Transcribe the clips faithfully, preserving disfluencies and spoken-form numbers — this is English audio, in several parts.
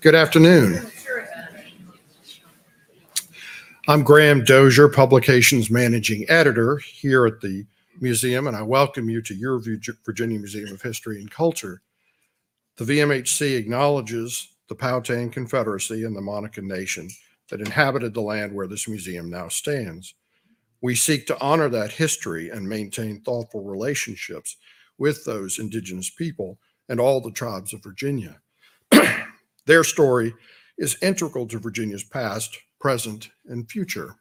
Good afternoon. I'm Graham Dozier, Publications Managing Editor here at the Museum, and I welcome you to your Virginia Museum of History and Culture. The V M H C acknowledges the Powhatan Confederacy and the Monacan Nation that inhabited the land where this museum now stands. We seek to honor that history and maintain thoughtful relationships with those indigenous people and all the tribes of Virginia. Their story is integral to Virginia's past, present, and future.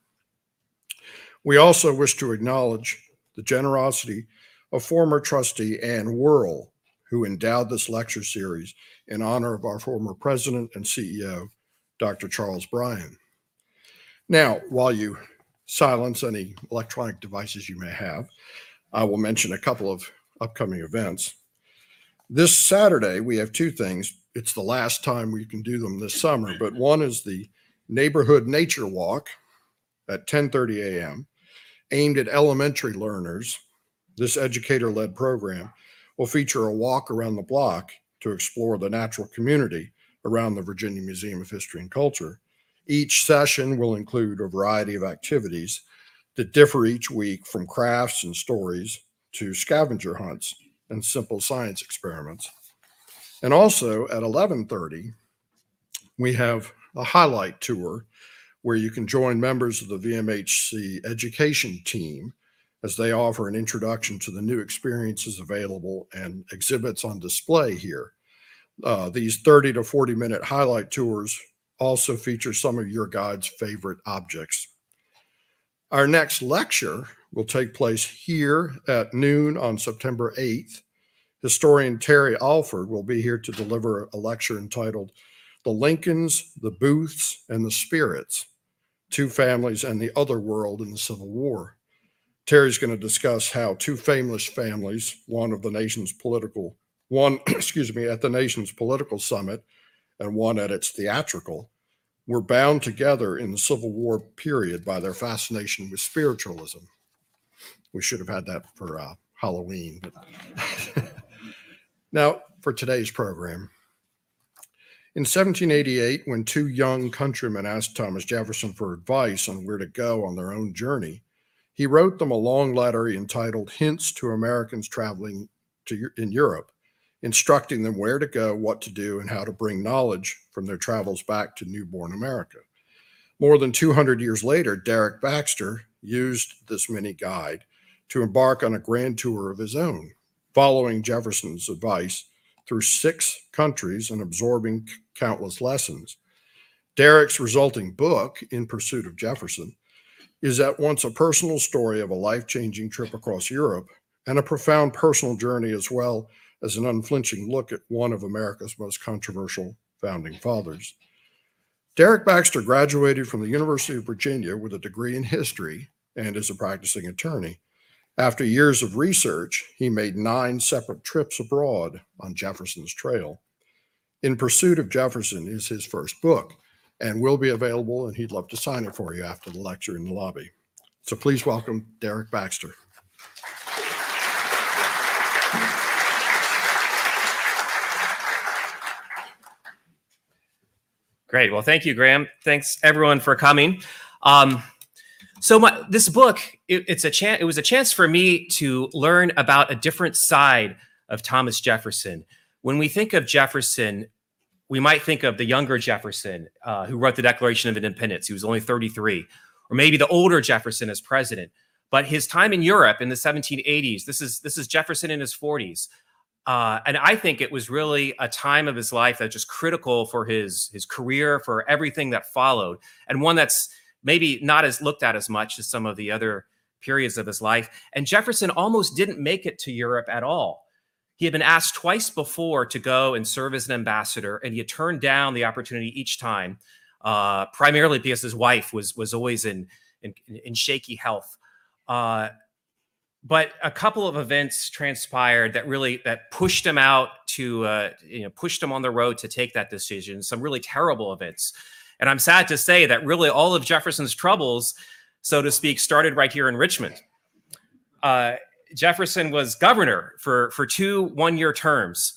We also wish to acknowledge the generosity of former trustee Ann Worrell, who endowed this lecture series in honor of our former president and C E O, Doctor Charles Bryan. Now, while you silence any electronic devices you may have, I will mention a couple of upcoming events. This Saturday, we have two things. It's the last time we can do them this summer, but one is the Neighborhood Nature Walk at ten thirty a m aimed at elementary learners. This educator-led program will feature a walk around the block to explore the natural community around the Virginia Museum of History and Culture. Each session will include a variety of activities that differ each week, from crafts and stories to scavenger hunts and simple science experiments. And also at eleven thirty, we have a highlight tour where you can join members of the V M H C education team as they offer an introduction to the new experiences available and exhibits on display here. Uh, these thirty to forty minute highlight tours also feature some of your guide's favorite objects. Our next lecture will take place here at noon on September eighth. Historian Terry Alford will be here to deliver a lecture entitled "The Lincolns, the Booths, and the Spirits, Two Families and the Other World in the Civil War." Terry's going to discuss how two famous families, one of the nation's political, one, excuse me, at the nation's political summit and one at its theatrical, were bound together in the Civil War period by their fascination with spiritualism. We should have had that for uh, Halloween. But now, for today's program. In seventeen eighty-eight, when two young countrymen asked Thomas Jefferson for advice on where to go on their own journey, he wrote them a long letter entitled "Hints to Americans Traveling to, in Europe," instructing them where to go, what to do, and how to bring knowledge from their travels back to newborn America. More than two hundred years later, Derek Baxter used this mini guide to embark on a grand tour of his own, following Jefferson's advice through six countries and absorbing countless lessons. Derek's resulting book, In Pursuit of Jefferson, is at once a personal story of a life-changing trip across Europe and a profound personal journey, as well as an unflinching look at one of America's most controversial founding fathers. Derek Baxter graduated from the University of Virginia with a degree in history and is a practicing attorney. After years of research, he made nine separate trips abroad on Jefferson's trail. In Pursuit of Jefferson is his first book, and will be available, and he'd love to sign it for you after the lecture in the lobby. So please welcome Derek Baxter. Great. Well, thank you, Graham. Thanks, everyone, for coming. Um, so my, this book, it, it's a chance, it was a chance for me to learn about a different side of Thomas Jefferson. When we think of Jefferson, we might think of the younger Jefferson, uh, who wrote the Declaration of Independence. He was only thirty-three, or maybe the older Jefferson as president. But his time in Europe in the seventeen eighties, this is this is Jefferson in his forties. Uh, and I think it was really a time of his life that's just critical for his, his career, for everything that followed, and one that's maybe not as looked at as much as some of the other periods of his life. And Jefferson almost didn't make it to Europe at all. He had been asked twice before to go and serve as an ambassador, and he had turned down the opportunity each time, uh, primarily because his wife was was always in in, in shaky health. Uh, but a couple of events transpired that really that pushed him out to uh, you know pushed him on the road to take that decision. Some really terrible events, and I'm sad to say that really all of Jefferson's troubles, so to speak, started right here in Richmond. Uh, Jefferson was governor for, for two one-year terms.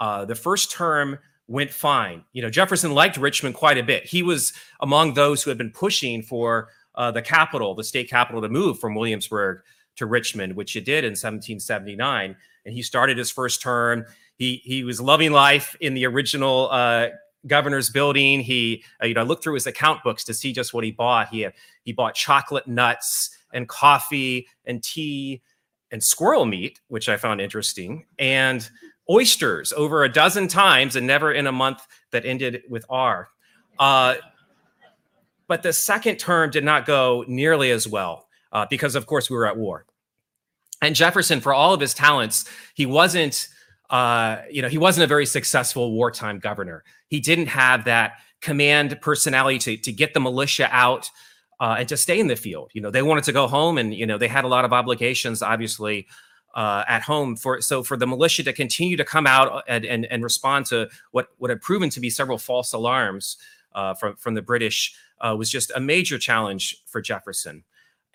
Uh, the first term went fine. You know, Jefferson liked Richmond quite a bit. He was among those who had been pushing for uh, the capital, the state capital, to move from Williamsburg to Richmond, which it did in seventeen seventy-nine. And he started his first term. He he was loving life in the original uh, governor's building. He uh, you know looked through his account books to see just what he bought. He had, he bought chocolate nuts and coffee and tea and squirrel meat, which I found interesting, and oysters over a dozen times, and never in a month that ended with R. Uh, but the second term did not go nearly as well uh, because, of course, we were at war. And Jefferson, for all of his talents, he wasn't, uh, you know, he wasn't a very successful wartime governor. He didn't have that command personality to, to get the militia out uh, and to stay in the field. You know, they wanted to go home, and, you know, they had a lot of obligations, obviously, uh, at home. For so for the militia to continue to come out and, and, and respond to what, what had proven to be several false alarms uh, from, from the British uh, was just a major challenge for Jefferson.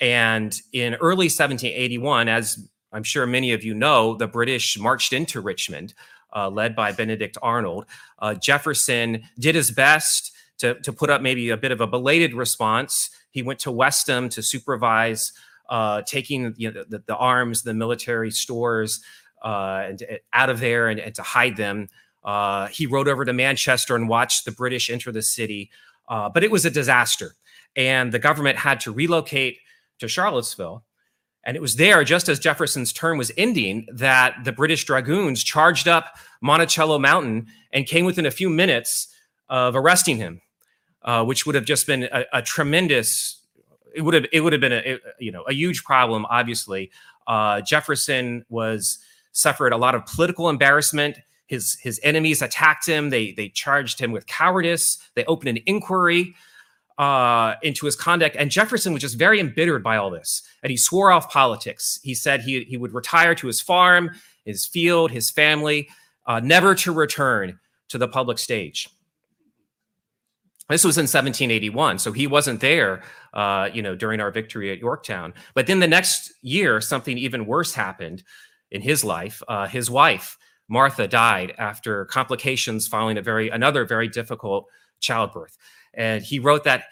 And in early seventeen eighty-one, as I'm sure many of you know, the British marched into Richmond, uh, led by Benedict Arnold. Uh, Jefferson did his best to, to put up maybe a bit of a belated response. He went to Westham to supervise uh, taking you know, the, the arms, the military stores uh, and, and out of there and, and to hide them. Uh, he rode over to Manchester and watched the British enter the city, uh, but it was a disaster. And the government had to relocate to Charlottesville. And it was there, just as Jefferson's term was ending, that the British Dragoons charged up Monticello Mountain and came within a few minutes of arresting him, uh, which would have just been a, a tremendous, it would have it would have been a, a you know a huge problem, obviously. Uh, Jefferson was suffered a lot of political embarrassment. His his enemies attacked him. They they charged him with cowardice. They opened an inquiry uh into his conduct, and Jefferson was just very embittered by all this, and he swore off politics. He said he he would retire to his farm, his field, his family, uh never to return to the public stage. This was in seventeen eighty-one, so he wasn't there uh you know during our victory at Yorktown. But then the next year, something even worse happened in his life. Uh his wife Martha died after complications following a very another very difficult childbirth. And he wrote that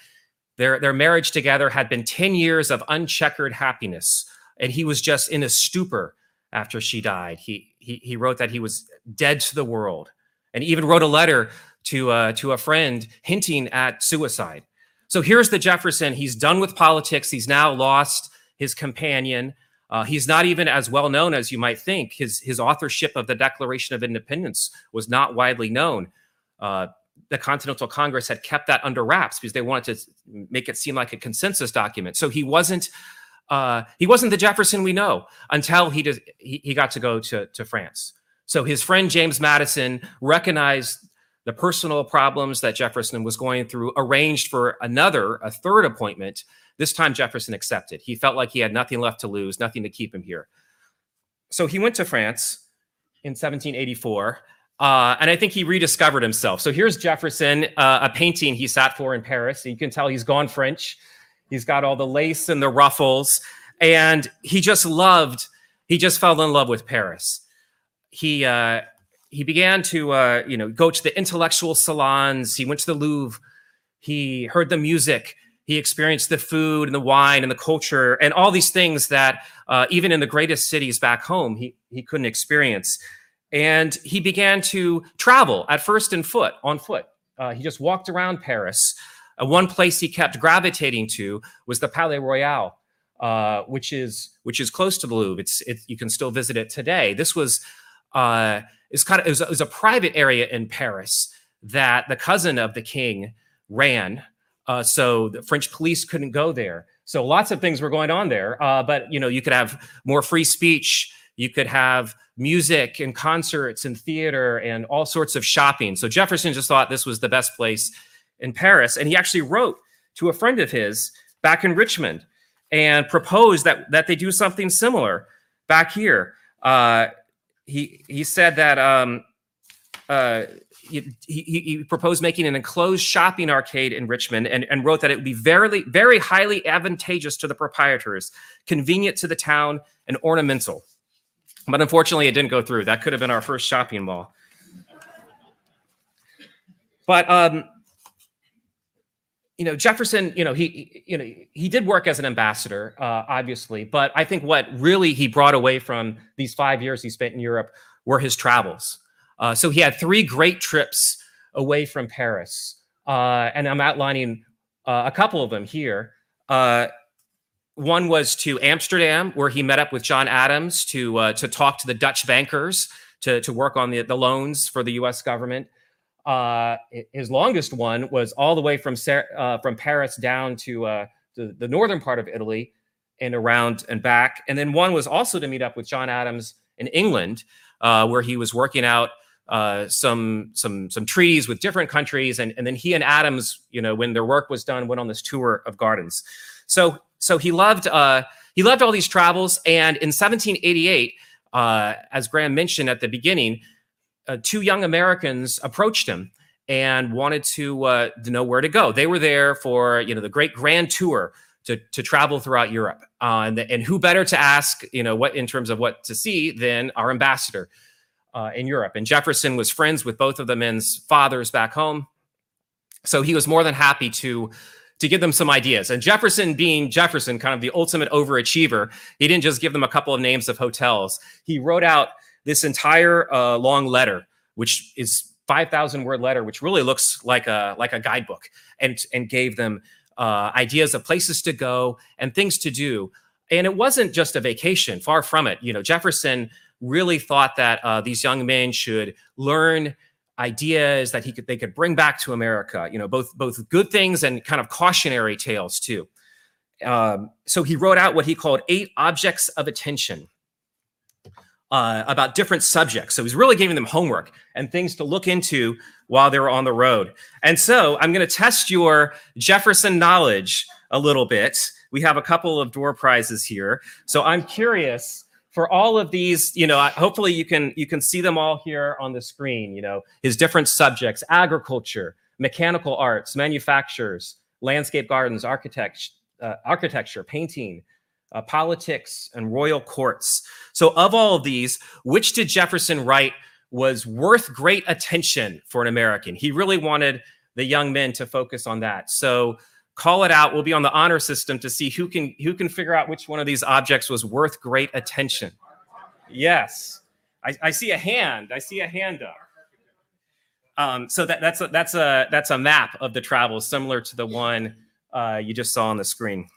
their, their marriage together had been ten years of uncheckered happiness. And he was just in a stupor after she died. He, he, he wrote that he was dead to the world, and even wrote a letter to, uh, to a friend hinting at suicide. So here's the Jefferson. He's done with politics. He's now lost his companion. Uh, he's not even as well known as you might think. His, his authorship of the Declaration of Independence was not widely known. Uh, The Continental Congress had kept that under wraps because they wanted to make it seem like a consensus document. So he wasn't uh, he wasn't the Jefferson we know until he did, he, he got to go to, to France. So his friend James Madison recognized the personal problems that Jefferson was going through, arranged for another, a third appointment. This time Jefferson accepted. He felt like he had nothing left to lose, nothing to keep him here. So he went to France in seventeen eighty-four. Uh, and I think he rediscovered himself. So here's Jefferson, uh, a painting he sat for in Paris. You can tell he's gone French. He's got all the lace and the ruffles. And he just loved, he just fell in love with Paris. He uh, he began to uh, you know, go to the intellectual salons. He went to the Louvre. He heard the music. He experienced the food and the wine and the culture and all these things that uh, even in the greatest cities back home, he, he couldn't experience. And he began to travel at first in foot, on foot. Uh, he just walked around Paris. Uh, one place he kept gravitating to was the Palais Royal, uh, which is which is close to the Louvre. It's it, you can still visit it today. This was uh, it's kind of it was, it was a private area in Paris that the cousin of the king ran, uh, so the French police couldn't go there. So lots of things were going on there. Uh, but you know, you could have more free speech. You could have music and concerts and theater and all sorts of shopping. So Jefferson just thought this was the best place in Paris. And he actually wrote to a friend of his back in Richmond and proposed that, that they do something similar back here. Uh, he, he said that um, uh, he, he, he proposed making an enclosed shopping arcade in Richmond, and, and wrote that it would be very, very highly advantageous to the proprietors, convenient to the town, and ornamental. But unfortunately, it didn't go through. That could have been our first shopping mall. But, um, you know, Jefferson, you know, he, you know, he did work as an ambassador, uh, obviously. But I think what really he brought away from these five years he spent in Europe were his travels. Uh, so he had three great trips away from Paris. Uh, and I'm outlining uh, a couple of them here. Uh, one was to Amsterdam, where he met up with John Adams to uh, to talk to the Dutch bankers, to, to work on the, the loans for the U S government. Uh, his longest one was all the way from uh, from Paris down to, uh, to the northern part of Italy and around and back. And then one was also to meet up with John Adams in England, uh, where he was working out uh, some some some treaties with different countries. And, and then he and Adams, you know, when their work was done, went on this tour of gardens. So so he loved uh, he loved all these travels. And in seventeen eighty-eight, uh, as Graham mentioned at the beginning, Uh, two young Americans approached him and wanted to, uh, to know where to go. They were there for, you know, the great grand tour to, to travel throughout Europe. Uh, and, and who better to ask, you know, what in terms of what to see than our ambassador uh, in Europe. And Jefferson was friends with both of the men's fathers back home. So he was more than happy to to give them some ideas. And Jefferson, being Jefferson, kind of the ultimate overachiever, he didn't just give them a couple of names of hotels. He wrote out this entire uh, long letter, which is five thousand word letter, which really looks like a like a guidebook, and and gave them uh, ideas of places to go and things to do. And it wasn't just a vacation, far from it. You know, Jefferson really thought that uh, these young men should learn ideas that he could they could bring back to America. You know, both both good things and kind of cautionary tales too. Um, so he wrote out what he called eight objects of attention. Uh, about different subjects. So he's really giving them homework and things to look into while they were on the road. And so I'm going to test your Jefferson knowledge a little bit. We have a couple of door prizes here. So I'm curious for all of these, you know, hopefully you can you can see them all here on the screen, you know, his different subjects: agriculture, mechanical arts, manufactures, landscape gardens, architect, uh, architecture, painting, Uh, politics, and royal courts. So of all of these, which did Jefferson write was worth great attention for an American? He really wanted the young men to focus on that. So call it out. We'll be on the honor system to see who can who can figure out which one of these objects was worth great attention. Yes, I, I see a hand. I see a hand up. Um, so that, that's a, that's a that's a map of the travels, similar to the one uh, you just saw on the screen.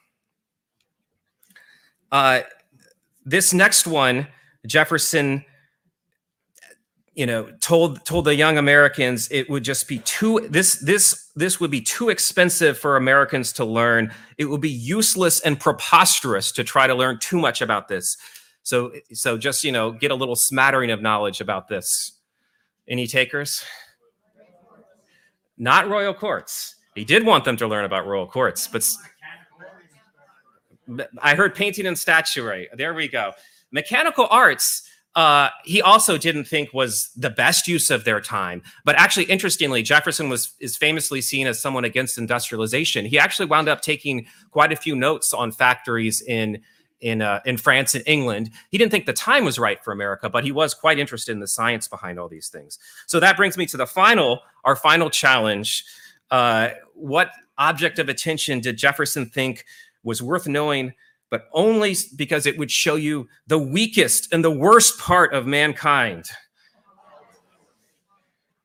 Uh, this next one, Jefferson, you know, told told the young Americans it would just be too this this this would be too expensive for Americans to learn. It would be useless and preposterous to try to learn too much about this. So so just, you know, get a little smattering of knowledge about this. Any takers? Not royal courts. He did want them to learn about royal courts, but. I heard painting and statuary. There we go. Mechanical arts, uh, he also didn't think was the best use of their time. But actually, interestingly, Jefferson was is famously seen as someone against industrialization. He actually wound up taking quite a few notes on factories in in uh, in France and England. He didn't think the time was right for America, but he was quite interested in the science behind all these things. So that brings me to the final, our final challenge. Uh, what object of attention did Jefferson think was worth knowing, but only because it would show you the weakest and the worst part of mankind?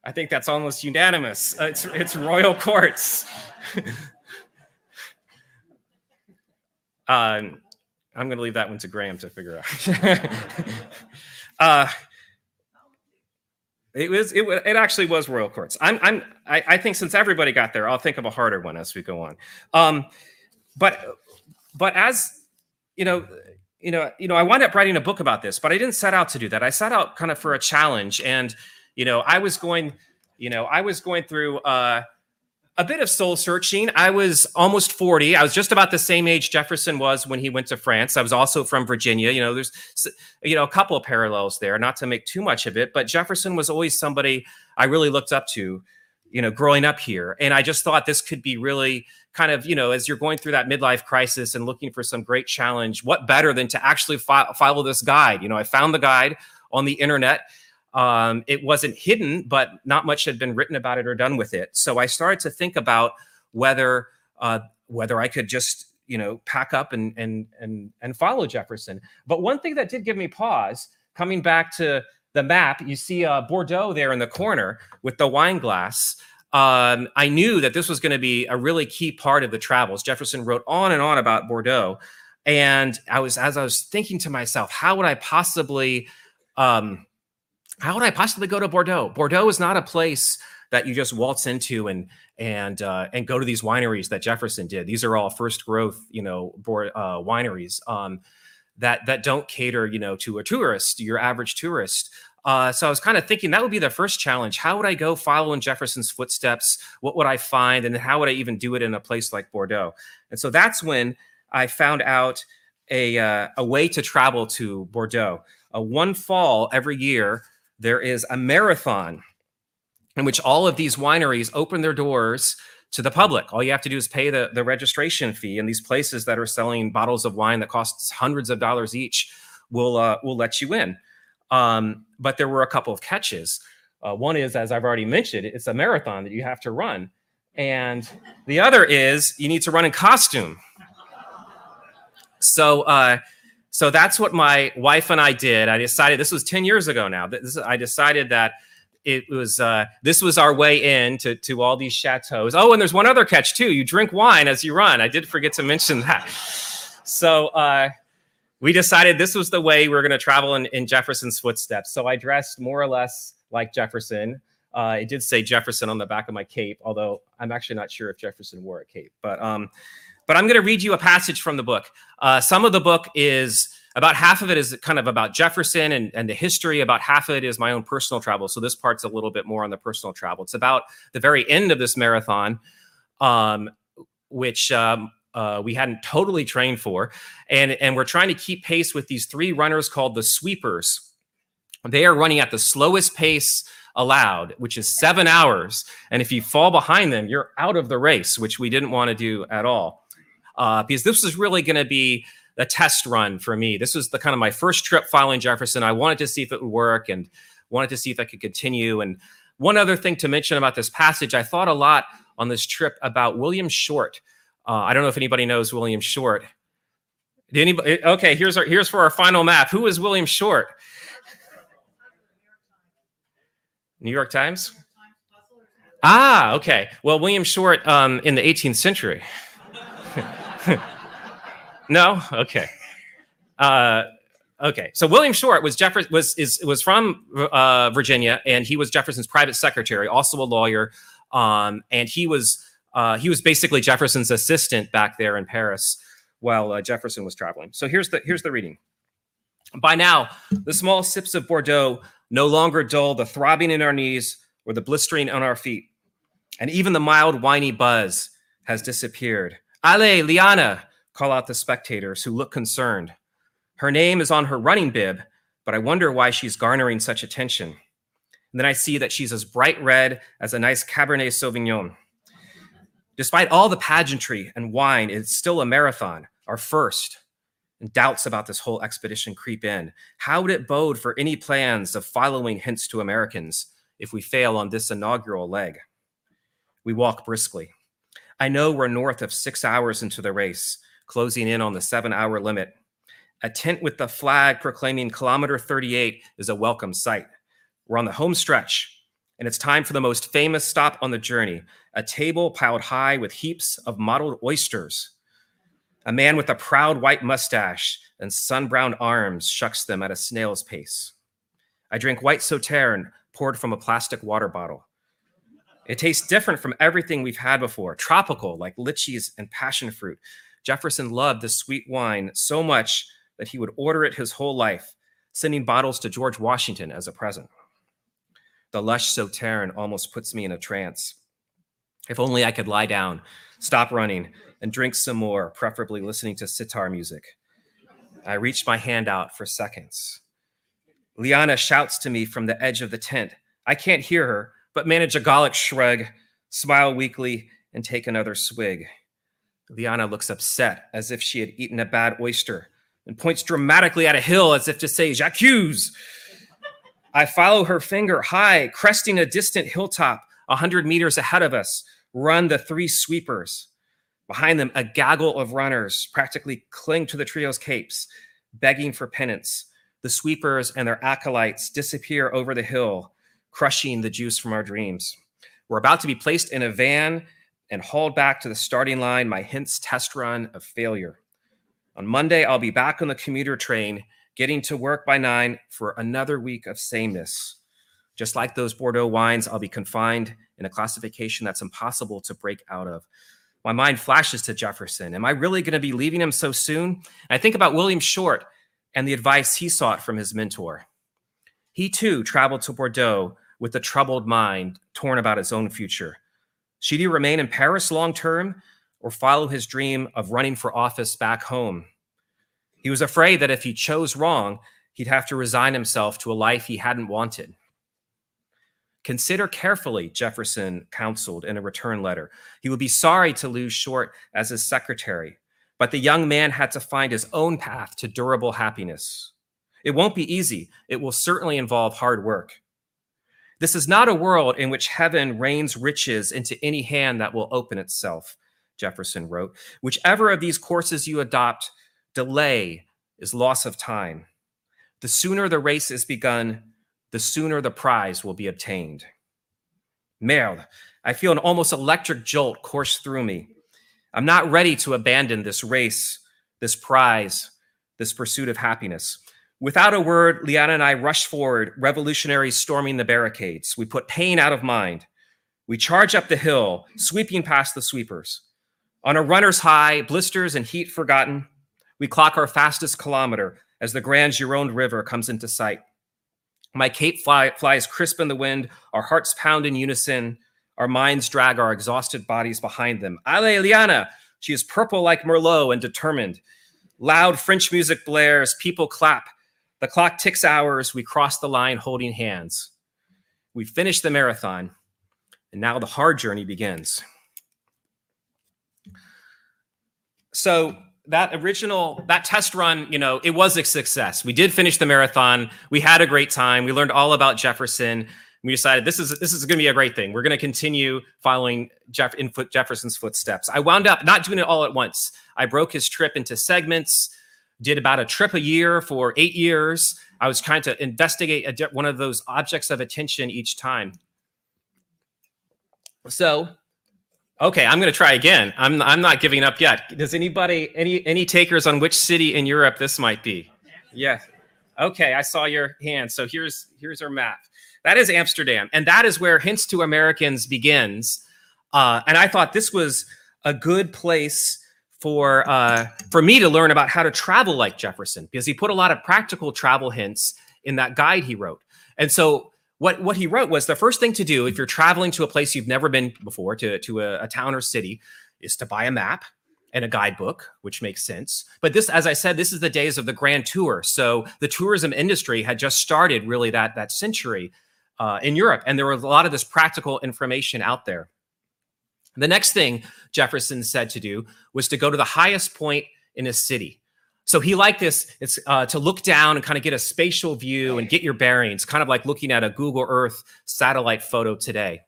I think that's almost unanimous. Uh, it's, it's royal courts. um, I'm going to leave that one to Graham to figure out. uh, it was. It, it actually was royal courts. I'm. I'm. I, I think since everybody got there, I'll think of a harder one as we go on. Um, but. But as you know, you know, you know, I wound up writing a book about this, but I didn't set out to do that. I set out kind of for a challenge, and you know, I was going, you know, I was going through uh, a bit of soul searching. I was almost forty. I was just about the same age Jefferson was when he went to France. I was also from Virginia. You know, there's, you know, a couple of parallels there. Not to make too much of it, but Jefferson was always somebody I really looked up to. you know, growing up here. And I just thought this could be really kind of, you know, as you're going through that midlife crisis and looking for some great challenge, what better than to actually fo- follow this guide? You know, I found the guide on the internet. Um, it wasn't hidden, but not much had been written about it or done with it. So I started to think about whether uh, whether I could just, you know, pack up and and and and follow Jefferson. But one thing that did give me pause, coming back to the map, you see uh, Bordeaux there in the corner with the wine glass. Um, I knew that this was going to be a really key part of the travels. Jefferson wrote on and on about Bordeaux, and I was as I was thinking to myself, how would I possibly um, How would I possibly go to Bordeaux? Bordeaux is not a place that you just waltz into and and uh, and go to these wineries that Jefferson did. These are all first growth, you know, board, uh, wineries um, that that don't cater, you know, to a tourist, your average tourist. Uh, so I was kind of thinking that would be the first challenge. How would I go follow in Jefferson's footsteps? What would I find, and how would I even do it in a place like Bordeaux? And so that's when I found out a uh, a way to travel to Bordeaux. Uh, one fall every year, there is a marathon in which all of these wineries open their doors to the public. All you have to do is pay the, the registration fee, and these places that are selling bottles of wine that costs hundreds of dollars each will uh, will let you in. Um, but there were a couple of catches. Uh, one is, as I've already mentioned, it's a marathon that you have to run. And the other is you need to run in costume. So, uh, So that's what my wife and I did. I decided, this was ten years ago now, this, I decided that it was, uh, this was our way in to, to all these chateaus. Oh, and there's one other catch too. You drink wine as you run. I did forget to mention that. So uh, we decided this was the way we were gonna travel in, in Jefferson's footsteps. So I dressed more or less like Jefferson. Uh, it did say Jefferson on the back of my cape, although I'm actually not sure if Jefferson wore a cape, but um, But I'm going to read you a passage from the book. Uh, some of the book is, about half of it is kind of about Jefferson and, and the history. About half of it is my own personal travel. So this part's a little bit more on the personal travel. It's about the very end of this marathon, um, which um, uh, we hadn't totally trained for. And, and we're trying to keep pace with these three runners called the sweepers. They are running at the slowest pace allowed, which is seven hours. And if you fall behind them, you're out of the race, which we didn't want to do at all. Uh, because this was really going to be a test run for me. This was the kind of my first trip following Jefferson. I wanted to see if it would work and wanted to see if I could continue. And one other thing to mention about this passage, I thought a lot on this trip about William Short. Uh, I don't know if anybody knows William Short. Did anybody? Okay, here's our here's for our final map. Who is William Short? New York Times? Ah, okay. Well, William Short um, in the eighteenth century. No? Okay. Uh, okay. So William Short was Jefferson was is was from uh, Virginia, and he was Jefferson's private secretary, also a lawyer, um, and he was uh, he was basically Jefferson's assistant back there in Paris while uh, Jefferson was traveling. So here's the here's the reading. By now, the small sips of Bordeaux no longer dull the throbbing in our knees or the blistering on our feet, and even the mild winey buzz has disappeared. Allez, Liana, call out the spectators who look concerned. Her name is on her running bib, but I wonder why she's garnering such attention. And then I see that she's as bright red as a nice Cabernet Sauvignon. Despite all the pageantry and wine, it's still a marathon, our first. And doubts about this whole expedition creep in. How would it bode for any plans of following hints to Americans if we fail on this inaugural leg? We walk briskly. I know we're north of six hours into the race, closing in on the seven-hour limit. A tent with the flag proclaiming kilometer thirty-eight is a welcome sight. We're on the home stretch, and it's time for the most famous stop on the journey, a table piled high with heaps of mottled oysters. A man with a proud white mustache and sun-browned arms shucks them at a snail's pace. I drink white Sauterne poured from a plastic water bottle. It tastes different from everything we've had before. Tropical, like lychees and passion fruit. Jefferson loved this sweet wine so much that he would order it his whole life, sending bottles to George Washington as a present. The lush Sauterne almost puts me in a trance. If only I could lie down, stop running, and drink some more, preferably listening to sitar music. I reach my hand out for seconds. Liana shouts to me from the edge of the tent. I can't hear her, but manage a Gallic shrug smile weakly, and take another swig. Liana looks upset, as if she had eaten a bad oyster, and points dramatically at a hill as if to say, "J'accuse." I follow her finger high, cresting a distant hilltop a hundred meters ahead of us. Run the three sweepers. Behind them, a gaggle of runners practically cling to the trio's capes, begging for penance. The sweepers and their acolytes disappear over the hill, crushing the juice from our dreams. We're about to be placed in a van and hauled back to the starting line, my hints test run of failure. On Monday, I'll be back on the commuter train, getting to work by nine for another week of sameness. Just like those Bordeaux wines, I'll be confined in a classification that's impossible to break out of. My mind flashes to Jefferson. Am I really going to be leaving him so soon? And I think about William Short and the advice he sought from his mentor. He too traveled to Bordeaux with a troubled mind, torn about his own future. Should he remain in Paris long-term or follow his dream of running for office back home? He was afraid that if he chose wrong, he'd have to resign himself to a life he hadn't wanted. Consider carefully, Jefferson counseled in a return letter. He would be sorry to lose Short as his secretary, but the young man had to find his own path to durable happiness. It won't be easy. It will certainly involve hard work. This is not a world in which heaven rains riches into any hand that will open itself, Jefferson wrote. Whichever of these courses you adopt, delay is loss of time. The sooner the race is begun, the sooner the prize will be obtained. Merde, I feel an almost electric jolt course through me. I'm not ready to abandon this race, this prize, this pursuit of happiness. Without a word, Liana and I rush forward, revolutionaries storming the barricades. We put pain out of mind. We charge up the hill, sweeping past the sweepers. On a runner's high, blisters and heat forgotten, we clock our fastest kilometer as the Grand Gironde River comes into sight. My cape fly, flies crisp in the wind, our hearts pound in unison, our minds drag our exhausted bodies behind them. Allez, Liana! She is purple like Merlot and determined. Loud French music blares, people clap. The clock ticks hours, we cross the line holding hands. We finish the marathon, and now the hard journey begins. So that original, that test run, you know, it was a success. We did finish the marathon. We had a great time. We learned all about Jefferson. We decided this is this is going to be a great thing. We're going to continue following Jeff, in foot, Jefferson's footsteps. I wound up not doing it all at once. I broke his trip into segments, did about a trip a year for eight years. I was trying to investigate a, one of those objects of attention each time. So, okay, I'm going to try again. I'm I'm not giving up yet. Does anybody, any any takers on which city in Europe this might be? Yeah. Okay, I saw your hand. So here's here's our map. That is Amsterdam, and that is where Hints to Americans begins. Uh, and I thought this was a good place for uh, for me to learn about how to travel like Jefferson, because he put a lot of practical travel hints in that guide he wrote. And so what what he wrote was the first thing to do if you're traveling to a place you've never been before, to, to a, a town or city, is to buy a map and a guidebook, which makes sense. But this, as I said, this is the days of the Grand Tour. So the tourism industry had just started really that, that century uh, in Europe. And there was a lot of this practical information out there. The next thing Jefferson said to do was to go to the highest point in a city. So he liked this, it's uh, to look down and kind of get a spatial view and get your bearings, kind of like looking at a Google Earth satellite photo today.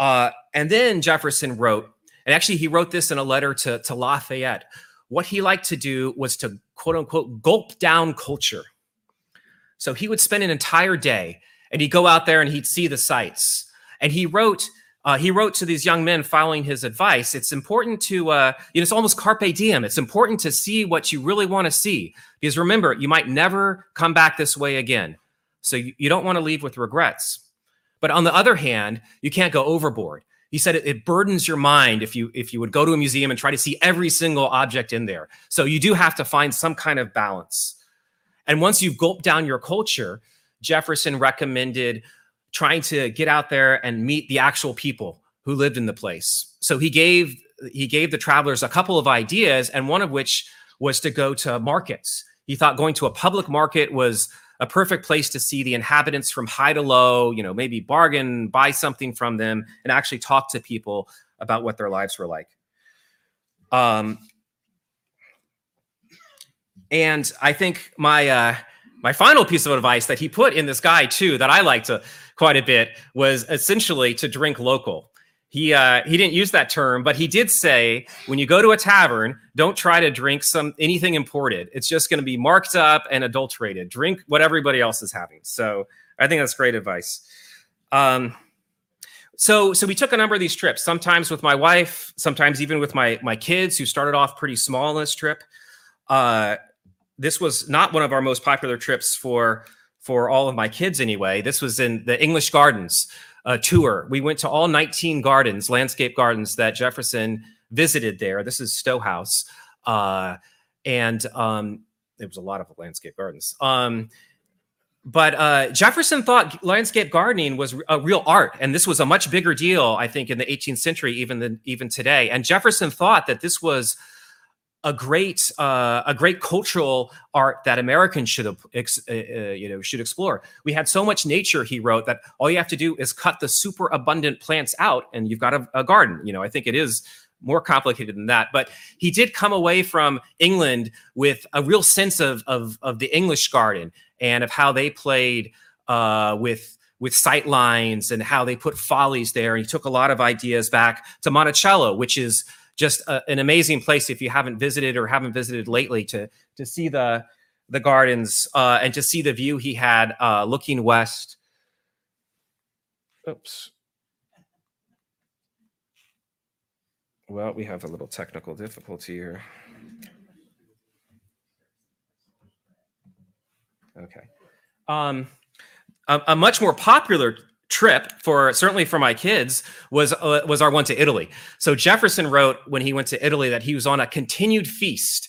Uh, and then Jefferson wrote, and actually he wrote this in a letter to, to Lafayette, what he liked to do was to, quote unquote, gulp down culture. So he would spend an entire day and he'd go out there and he'd see the sights. And he wrote, Uh, he wrote to these young men following his advice, it's important to, uh, you know, it's almost carpe diem. It's important to see what you really want to see. Because remember, you might never come back this way again. So you, you don't want to leave with regrets. But on the other hand, you can't go overboard. He said it, it burdens your mind if you if you would go to a museum and try to see every single object in there. So you do have to find some kind of balance. And once you've gulped down your culture, Jefferson recommended trying to get out there and meet the actual people who lived in the place. So he gave he gave the travelers a couple of ideas, and one of which was to go to markets. He thought going to a public market was a perfect place to see the inhabitants from high to low, you know, maybe bargain, buy something from them, and actually talk to people about what their lives were like. Um, and I think my uh, my final piece of advice that he put in this guide too, that I liked uh, quite a bit, was essentially to drink local. He, uh, he didn't use that term, but he did say, when you go to a tavern, don't try to drink some anything imported. It's just going to be marked up and adulterated. Drink what everybody else is having. So I think that's great advice. Um, so, so we took a number of these trips, sometimes with my wife, sometimes even with my, my kids, who started off pretty small on this trip. Uh, this was not one of our most popular trips for, for all of my kids anyway. This was in the English Gardens. A tour. We went to all nineteen gardens, landscape gardens, that Jefferson visited there. This is Stowe House. Uh, and um, there was a lot of landscape gardens. Um, but uh, Jefferson thought landscape gardening was a real art. And this was a much bigger deal, I think, in the eighteenth century, even than even today. And Jefferson thought that this was a great, uh, a great cultural art that Americans should, uh, uh, you know, should explore. We had so much nature, he wrote, that all you have to do is cut the super abundant plants out, and you've got a, a garden. You know, I think it is more complicated than that. But he did come away from England with a real sense of of, of the English garden and of how they played uh, with. with sight lines and how they put follies there. And he took a lot of ideas back to Monticello, which is just a, an amazing place if you haven't visited or haven't visited lately, to, to see the, the gardens uh, and to see the view he had uh, looking west. Oops. Well, we have a little technical difficulty here. Okay. Um, A, a much more popular trip, for certainly for my kids, was uh, was our one to Italy. So Jefferson wrote when he went to Italy that he was on a continued feast,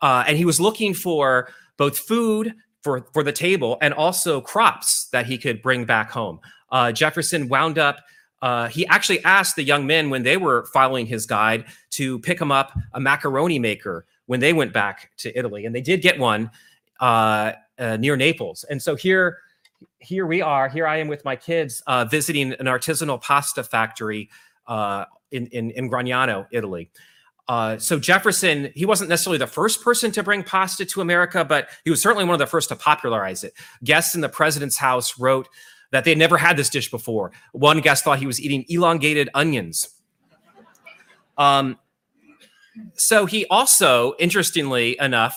uh, and he was looking for both food for for the table and also crops that he could bring back home. Uh, Jefferson wound up. Uh, he actually asked the young men, when they were following his guide, to pick him up a macaroni maker when they went back to Italy, and they did get one uh, uh, near Naples. And so here. Here we are. Here I am with my kids uh, visiting an artisanal pasta factory uh, in, in, in Gragnano, Italy. Uh, so Jefferson, he wasn't necessarily the first person to bring pasta to America, but he was certainly one of the first to popularize it. Guests in the president's house wrote that they never had this dish before. One guest thought he was eating elongated onions. Um, so he also, interestingly enough,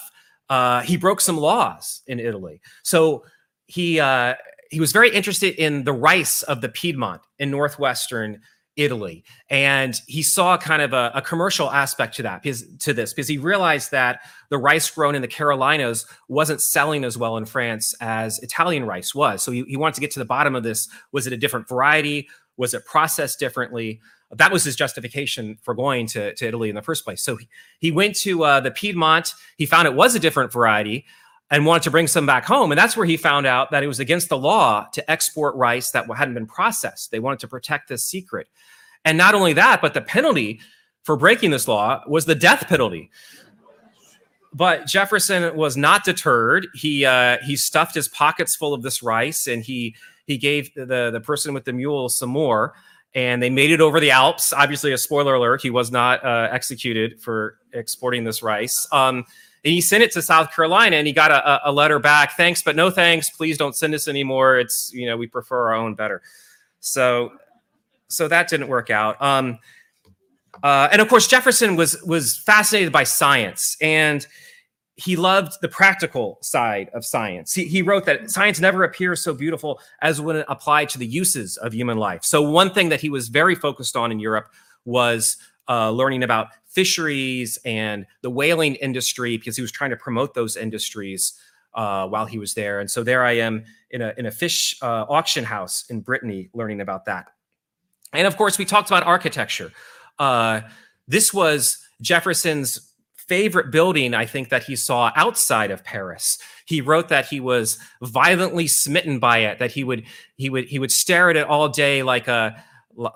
uh, he broke some laws in Italy. So He uh, he was very interested in the rice of the Piedmont in northwestern Italy, and he saw kind of a, a commercial aspect to that because, to this because he realized that the rice grown in the Carolinas wasn't selling as well in France as Italian rice was. So he, he wanted to get to the bottom of this. Was it a different variety? Was it processed differently? That was his justification for going to, to Italy in the first place. So he, he went to uh, the Piedmont. He found it was a different variety and wanted to bring some back home. And that's where he found out that it was against the law to export rice that hadn't been processed. They wanted to protect this secret. And not only that, but the penalty for breaking this law was the death penalty. But Jefferson was not deterred. He uh, he stuffed his pockets full of this rice, and he he gave the, the person with the mule some more, and they made it over the Alps. Obviously, a spoiler alert, he was not uh, executed for exporting this rice. Um, And he sent it to South Carolina, and he got a, a letter back. Thanks, but no thanks. Please don't send us anymore. It's, you know, we prefer our own better. So, so that didn't work out. Um, uh, and of course, Jefferson was was fascinated by science, and he loved the practical side of science. He, he wrote that science never appears so beautiful as when it applied to the uses of human life. So one thing that he was very focused on in Europe was uh, learning about fisheries and the whaling industry, because he was trying to promote those industries uh, while he was there. And so there I am in a, in a fish uh, auction house in Brittany learning about that. And of course, we talked about architecture. Uh, this was Jefferson's favorite building, I think, that he saw outside of Paris. He wrote that he was violently smitten by it, that he would he would he would stare at it all day like a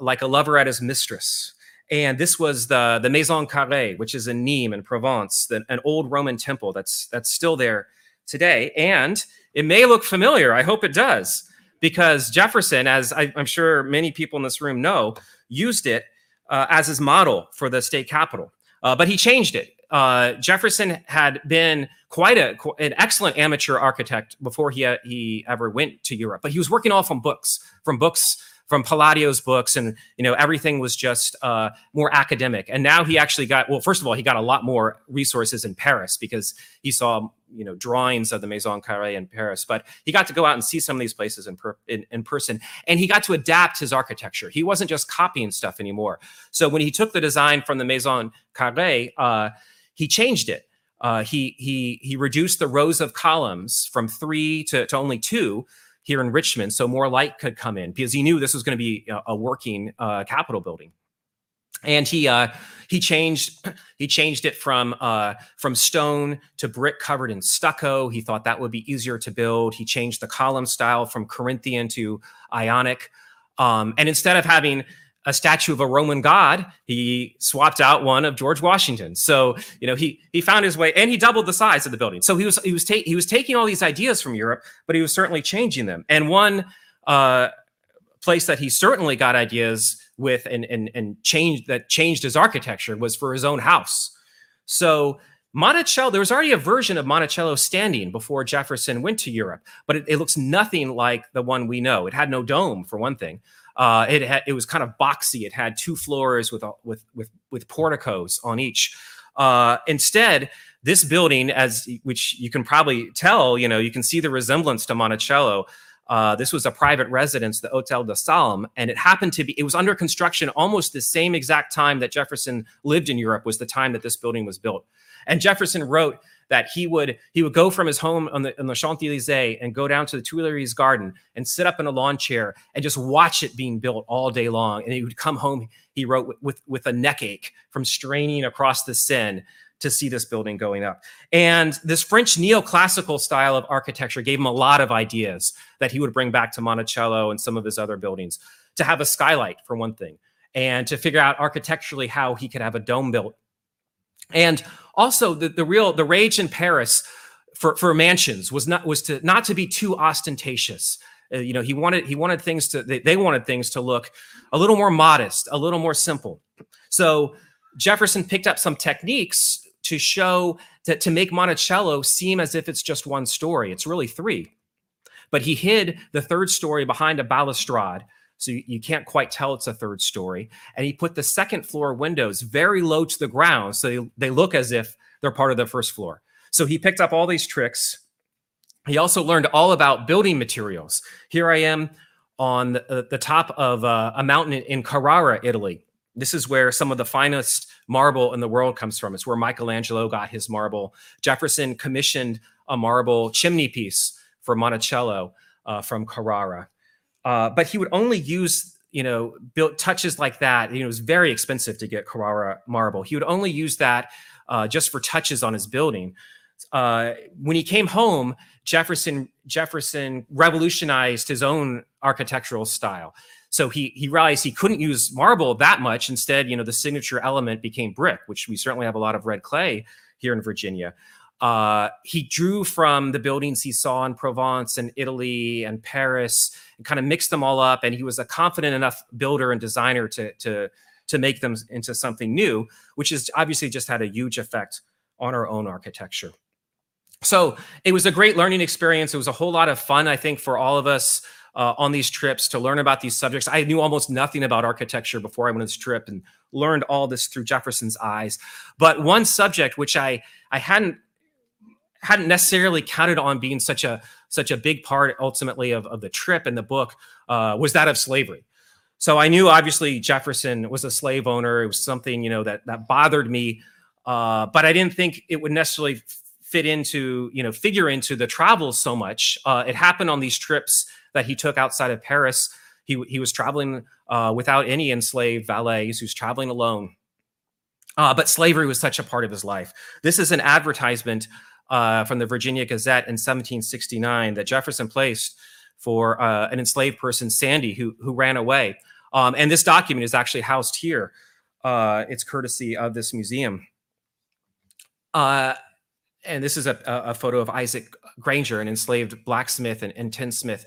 like a lover at his mistress. And this was the, the Maison Carrée, which is in Nîmes in Provence, the, an old Roman temple that's that's still there today. And it may look familiar. I hope it does, because Jefferson, as I, I'm sure many people in this room know, used it uh, as his model for the state capitol. Uh, but he changed it. Uh, Jefferson had been quite a, an excellent amateur architect before he, he ever went to Europe, but he was working all from books, from books, from Palladio's books. And, you know, everything was just uh, more academic. And now he actually got, well, first of all, he got a lot more resources in Paris because he saw, you know, drawings of the Maison Carrée in Paris, but he got to go out and see some of these places in, per, in, in person. And he got to adapt his architecture. He wasn't just copying stuff anymore. So when he took the design from the Maison Carrée, uh, he changed it. Uh, he he he reduced the rows of columns from three to, to only two here in Richmond, so more light could come in, because he knew this was going to be a, a working uh, Capitol building. And he uh, he changed he changed it from uh, from stone to brick covered in stucco. He thought that would be easier to build. He changed the column style from Corinthian to Ionic, um, and instead of having a statue of a Roman god, he swapped out one of George Washington. So, you know, he he found his way, and he doubled the size of the building. So he was he was ta he was taking all these ideas from Europe, but he was certainly changing them. And one uh, place that he certainly got ideas with and and and changed that changed his architecture was for his own house. So Monticello, there was already a version of Monticello standing before Jefferson went to Europe, but it, it looks nothing like the one we know. It had no dome, for one thing. Uh, it had, it was kind of boxy. It had two floors with with with, with porticos on each. Uh, instead, this building, as which you can probably tell, you know, you can see the resemblance to Monticello. Uh, this was a private residence, the Hotel de Salm, and it happened to be, it was under construction almost the same exact time that Jefferson lived in Europe, was the time that this building was built. And Jefferson wrote that he would he would go from his home on the, on the Champs-Élysées and go down to the Tuileries Garden and sit up in a lawn chair and just watch it being built all day long. And he would come home, he wrote, with, with, with a neck ache from straining across the Seine to see this building going up. And this French neoclassical style of architecture gave him a lot of ideas that he would bring back to Monticello and some of his other buildings, to have a skylight, for one thing, and to figure out architecturally how he could have a dome built. And also, the, the real the rage in Paris for, for mansions was not was to not to be too ostentatious. Uh, you know, he wanted he wanted things to they, they wanted things to look a little more modest, a little more simple. So Jefferson picked up some techniques to show that, to make Monticello seem as if it's just one story. It's really three, but he hid the third story behind a balustrade, so you can't quite tell it's a third story. And he put the second floor windows very low to the ground, so they, they look as if they're part of the first floor. So he picked up all these tricks. He also learned all about building materials. Here I am on the, uh, the top of uh, a mountain in Carrara, Italy. This is where some of the finest marble in the world comes from. It's where Michelangelo got his marble. Jefferson commissioned a marble chimney piece for Monticello uh, from Carrara. Uh, but he would only use, you know, built touches like that. You know, it was very expensive to get Carrara marble. He would only use that uh, just for touches on his building. Uh, when he came home, Jefferson Jefferson revolutionized his own architectural style. So he he realized he couldn't use marble that much. Instead, you know, the signature element became brick, which we certainly have a lot of red clay here in Virginia. Uh, he drew from the buildings he saw in Provence and Italy and Paris, and kind of mixed them all up. And he was a confident enough builder and designer to, to, to make them into something new, which has obviously just had a huge effect on our own architecture. So it was a great learning experience. It was a whole lot of fun, I think, for all of us uh, on these trips to learn about these subjects. I knew almost nothing about architecture before I went on this trip and learned all this through Jefferson's eyes. But one subject which I, I hadn't hadn't necessarily counted on being such a such a big part ultimately of, of the trip and the book uh, was that of slavery. So I knew obviously Jefferson was a slave owner. It was something, you know, that that bothered me, uh, but I didn't think it would necessarily fit into, you know, figure into the travels so much. Uh, it happened on these trips that he took outside of Paris. He, he was traveling uh, without any enslaved valets. He was traveling alone, uh, but slavery was such a part of his life. This is an advertisement Uh, from the Virginia Gazette in seventeen sixty-nine that Jefferson placed for uh, an enslaved person, Sandy, who, who ran away. Um, and this document is actually housed here. Uh, it's courtesy of this museum. Uh, and this is a, a photo of Isaac Granger, an enslaved blacksmith and, and tinsmith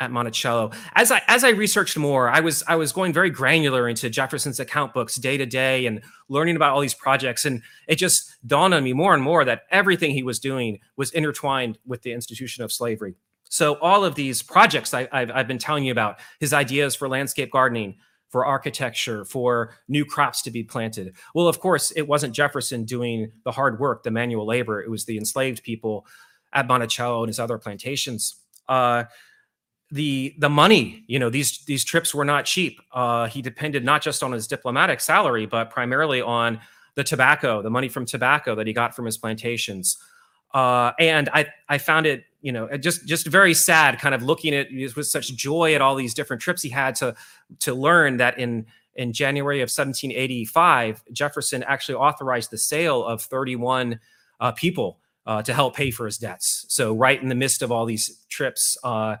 at Monticello. As I as I researched more, I was I was going very granular into Jefferson's account books day to day and learning about all these projects. And it just dawned on me more and more that everything he was doing was intertwined with the institution of slavery. So all of these projects I, I've, I've been telling you about, his ideas for landscape gardening, for architecture, for new crops to be planted. Well, of course, it wasn't Jefferson doing the hard work, the manual labor. It was the enslaved people at Monticello and his other plantations. Uh, the the money, you know, these these trips were not cheap. Uh, he depended not just on his diplomatic salary, but primarily on the tobacco, the money from tobacco that he got from his plantations. Uh, and I I found it, you know, just just very sad, kind of looking at with such joy at all these different trips he had to to learn that in in January of seventeen eighty-five, Jefferson actually authorized the sale of thirty-one uh, people uh, to help pay for his debts. So right in the midst of all these trips, uh,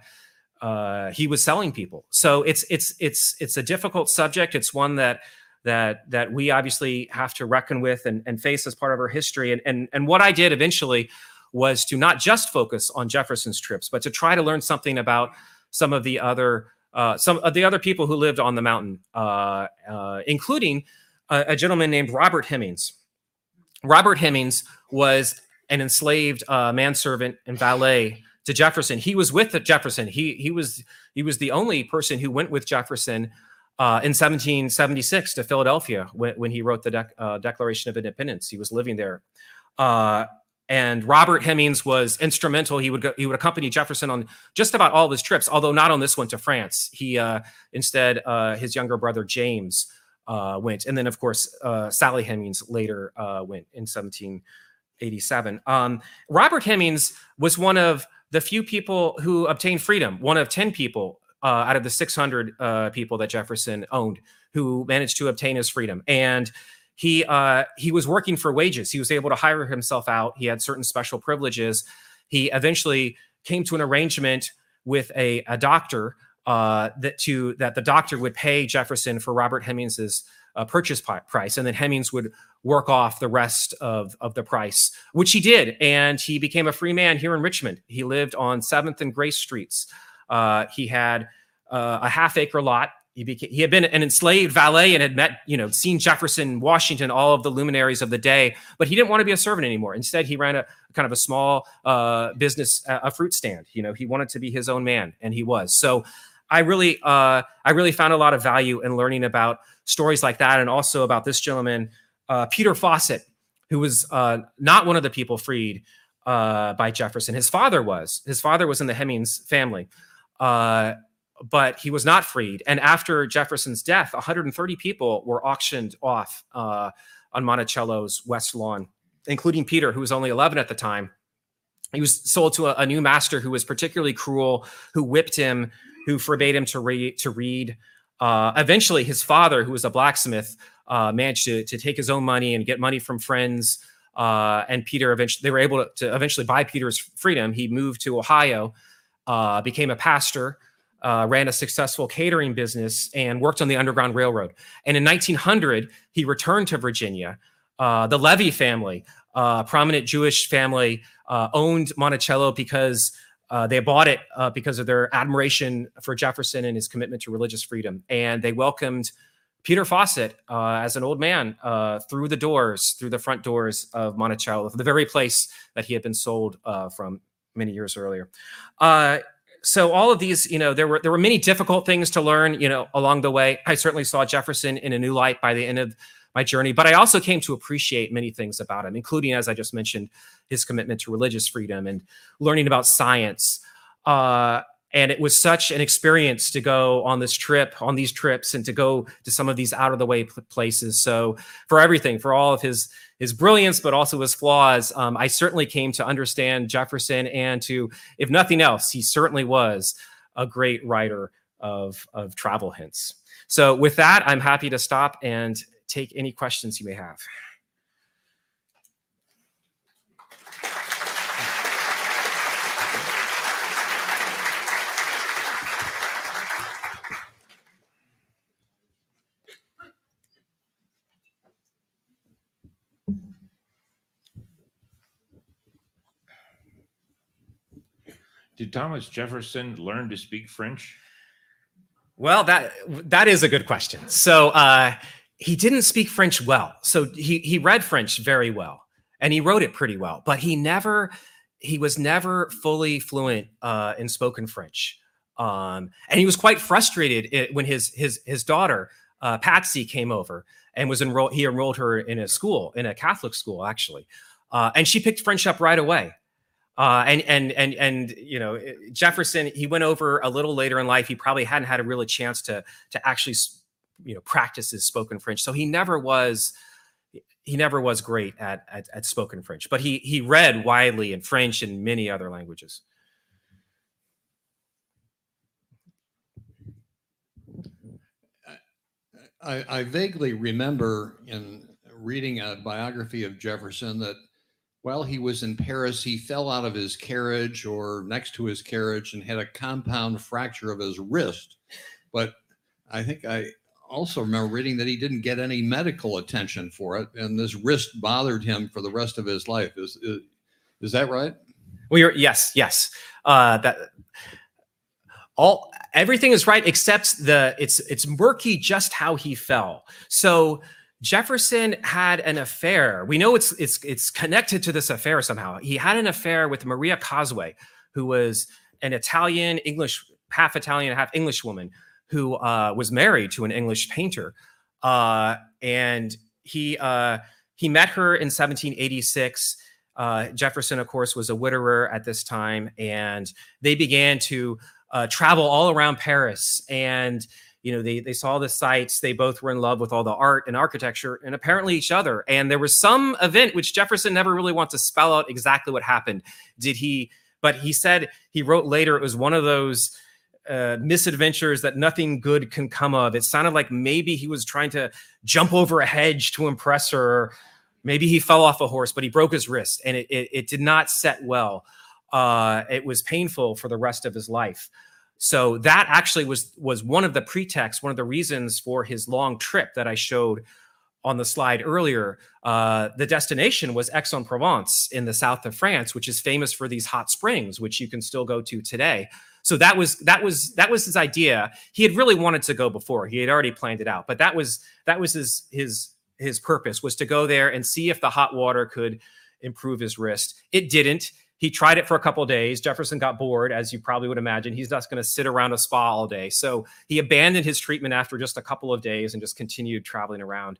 uh, he was selling people. So it's it's it's it's a difficult subject. It's one that that that we obviously have to reckon with and, and face as part of our history. And and and what I did eventually was to not just focus on Jefferson's trips, but to try to learn something about some of the other uh, some of the other people who lived on the mountain, uh, uh, including a, a gentleman named Robert Hemings. Robert Hemings was an enslaved uh, manservant and valet to Jefferson. He was with Jefferson. He he was he was the only person who went with Jefferson uh, in seventeen seventy-six to Philadelphia when, when he wrote the dec- uh, Declaration of Independence. He was living there. Uh, And Robert Hemings was instrumental. He would go, he would accompany Jefferson on just about all of his trips, although not on this one to France. He uh, instead, uh, his younger brother James uh, went, and then of course uh, Sally Hemings later uh, went in seventeen eighty-seven. Um, Robert Hemings was one of the few people who obtained freedom. One of ten people uh, out of the six hundred uh, people that Jefferson owned who managed to obtain his freedom. And He uh, he was working for wages. He was able to hire himself out. He had certain special privileges. He eventually came to an arrangement with a, a doctor uh, that to that the doctor would pay Jefferson for Robert Hemings's uh, purchase price, and then Hemings would work off the rest of, of the price, which he did. And he became a free man here in Richmond. He lived on seventh and Grace Streets. Uh, he had uh, a half acre lot. He, became, he had been an enslaved valet and had met, you know, seen Jefferson, Washington, all of the luminaries of the day, but he didn't want to be a servant anymore. Instead, he ran a kind of a small uh, business, a fruit stand. You know, he wanted to be his own man, and he was. So I really, uh, I really found a lot of value in learning about stories like that, and also about this gentleman, uh, Peter Fawcett, who was uh, not one of the people freed uh, by Jefferson. His father was. His father was in the Hemings family. Uh, But he was not freed. And after Jefferson's death, one hundred thirty people were auctioned off uh, on Monticello's West Lawn, including Peter, who was only eleven at the time. He was sold to a, a new master who was particularly cruel, who whipped him, who forbade him to, re- to read. Uh, eventually, his father, who was a blacksmith, uh, managed to, to take his own money and get money from friends. Uh, and Peter eventually, they were able to, to eventually buy Peter's freedom. He moved to Ohio, uh, became a pastor, Uh, ran a successful catering business, and worked on the Underground Railroad. And in nineteen hundred, he returned to Virginia. Uh, the Levy family, a uh, prominent Jewish family, uh, owned Monticello because uh, they bought it uh, because of their admiration for Jefferson and his commitment to religious freedom. And they welcomed Peter Fawcett uh, as an old man uh, through the doors, through the front doors of Monticello, the very place that he had been sold uh, from many years earlier. Uh, So all of these, you know, there were there were many difficult things to learn, you know, along the way. I certainly saw Jefferson in a new light by the end of my journey, but I also came to appreciate many things about him, including, as I just mentioned, his commitment to religious freedom and learning about science. Uh, and it was such an experience to go on this trip, on these trips, and to go to some of these out of the way places. So for everything, for all of his his brilliance, but also his flaws, um, I certainly came to understand Jefferson, and to, if nothing else, he certainly was a great writer of, of travel hints. So with that, I'm happy to stop and take any questions you may have. Did Thomas Jefferson learn to speak French? Well, that that is a good question. So uh, he didn't speak French well. So he, he read French very well, and he wrote it pretty well, but he never, he was never fully fluent uh, in spoken French. Um, and he was quite frustrated when his his his daughter, uh, Patsy, came over and was enrolled. He enrolled her in a school, in a Catholic school, actually. Uh, and she picked French up right away. Uh, and, and, and, and, you know, Jefferson, he went over a little later in life. He probably hadn't had a real chance to, to actually, you know, practice his spoken French. So he never was, he never was great at, at, at spoken French, but he, he read widely in French and many other languages. I, I vaguely remember in reading a biography of Jefferson that while he was in Paris, he fell out of his carriage or next to his carriage and had a compound fracture of his wrist. But I think I also remember reading that he didn't get any medical attention for it, and this wrist bothered him for the rest of his life. Is is, is that right? Well, you're, yes, yes. Uh, that all everything is right except the it's it's murky just how he fell. So Jefferson had an affair. We know it's it's it's connected to this affair somehow. He had an affair with Maria Cosway, who was an Italian English, half Italian, half English woman, who uh, was married to an English painter. Uh, and he uh, he met her in seventeen eighty-six. Uh, Jefferson, of course, was a widower at this time, and they began to uh, travel all around Paris. And you know, they, they saw the sights. They both were in love with all the art and architecture and apparently each other. And there was some event which Jefferson never really wants to spell out exactly what happened. Did he? But he said, he wrote later, it was one of those uh, misadventures that nothing good can come of. It sounded like maybe he was trying to jump over a hedge to impress her. Maybe he fell off a horse, but he broke his wrist, and it, it, it did not set well. Uh, it was painful for the rest of his life. So that actually was was one of the pretexts, one of the reasons for his long trip that I showed on the slide earlier. Uh, the destination was Aix-en-Provence in the south of France, which is famous for these hot springs, which you can still go to today. So that was that was that was his idea. He had really wanted to go before; he had already planned it out. But that was that was his his his purpose, was to go there and see if the hot water could improve his wrist. It didn't. He tried it for a couple of days. Jefferson got bored, as you probably would imagine. He's not going to sit around a spa all day. So he abandoned his treatment after just a couple of days and just continued traveling around.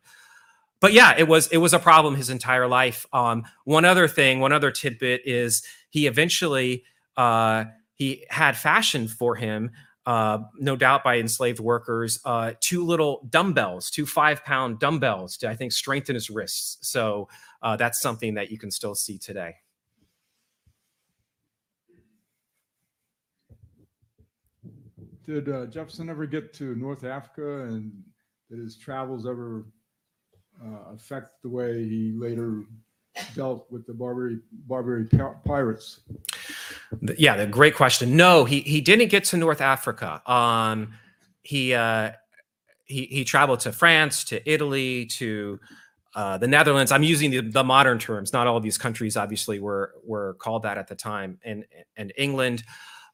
But yeah, it was it was a problem his entire life. Um, one other thing, one other tidbit is he eventually, uh, he had fashioned for him, uh, no doubt by enslaved workers, uh, two little dumbbells, two five pound dumbbells to, I think, strengthen his wrists. So uh, that's something that you can still see today. Did uh, Jefferson ever get to North Africa, and did his travels ever uh, affect the way he later dealt with the Barbary Barbary pirates? Yeah, the great question. No, he he didn't get to North Africa. Um, he uh, he he traveled to France, to Italy, to uh, the Netherlands. I'm using the, the modern terms. Not all of these countries, obviously, were were called that at the time, and and England.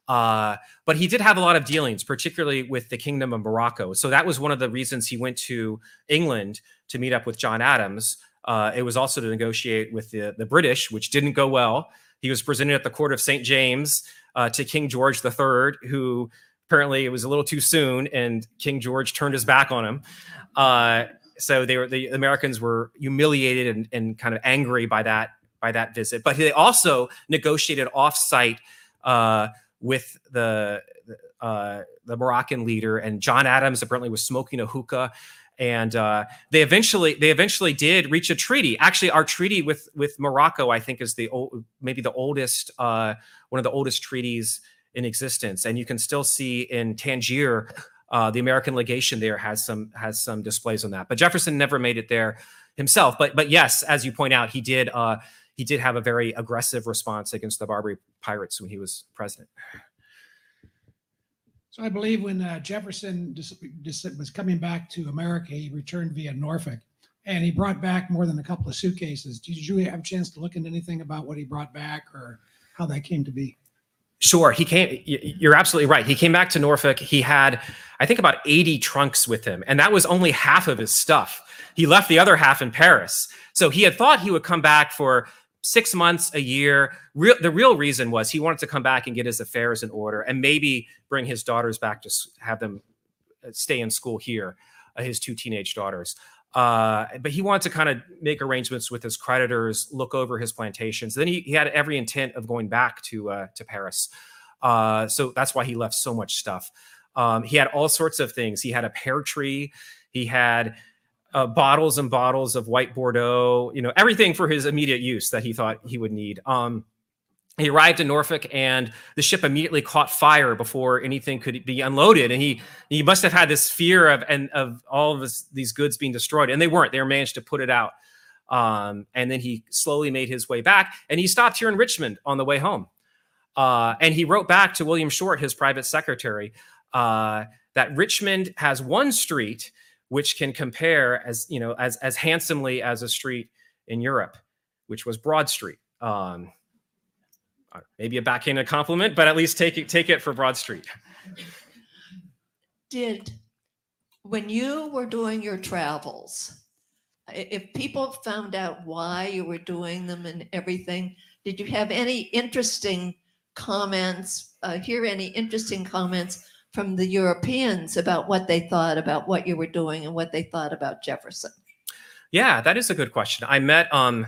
Uh, but he did have a lot of dealings, particularly with the Kingdom of Morocco. So that was one of the reasons he went to England to meet up with John Adams. Uh, it was also to negotiate with the, the British, which didn't go well. He was presented at the court of Saint James uh, to King George the Third, who apparently it was a little too soon, and King George turned his back on him. Uh, so they were, the Americans were humiliated and, and kind of angry by that by that visit. But they also negotiated off-site uh, with the uh, the Moroccan leader, and John Adams apparently was smoking a hookah, and uh, they eventually they eventually did reach a treaty. Actually, our treaty with with Morocco, I think, is the old, maybe the oldest uh, one of the oldest treaties in existence, and you can still see in Tangier uh, the American legation there has some has some displays on that. But Jefferson never made it there himself. But but yes, as you point out, he did. Uh, He did have a very aggressive response against the Barbary pirates when he was president. So I believe when uh, Jefferson dis dis was coming back to America, he returned via Norfolk, and he brought back more than a couple of suitcases. Did you have a chance to look into anything about what he brought back or how that came to be? Sure, he came, you're absolutely right. He came back to Norfolk. He had, I think, about eighty trunks with him, and that was only half of his stuff. He left the other half in Paris. So he had thought he would come back for six months, a year. Real, the real reason was he wanted to come back and get his affairs in order and maybe bring his daughters back to have them stay in school here, uh, his two teenage daughters. Uh, but he wanted to kind of make arrangements with his creditors, look over his plantations. Then he, he had every intent of going back to uh, to Paris. Uh, so that's why he left so much stuff. Um, he had all sorts of things. He had a pear tree. He had uh, bottles and bottles of white Bordeaux, you know, everything for his immediate use that he thought he would need. Um, he arrived in Norfolk and the ship immediately caught fire before anything could be unloaded. And he he must have had this fear of and of all of his, these goods being destroyed. And they weren't. They managed to put it out. Um, and then he slowly made his way back. And he stopped here in Richmond on the way home. Uh, and he wrote back to William Short, his private secretary, uh, that Richmond has one street which can compare as, you know, as, as handsomely as a street in Europe, which was Broad Street. Um, maybe a backhanded compliment, but at least take it, take it for Broad Street. Did, when you were doing your travels, if people found out why you were doing them and everything, did you have any interesting comments, uh, hear any interesting comments from the Europeans about what they thought about what you were doing and what they thought about Jefferson? Yeah, that is a good question. I met, um,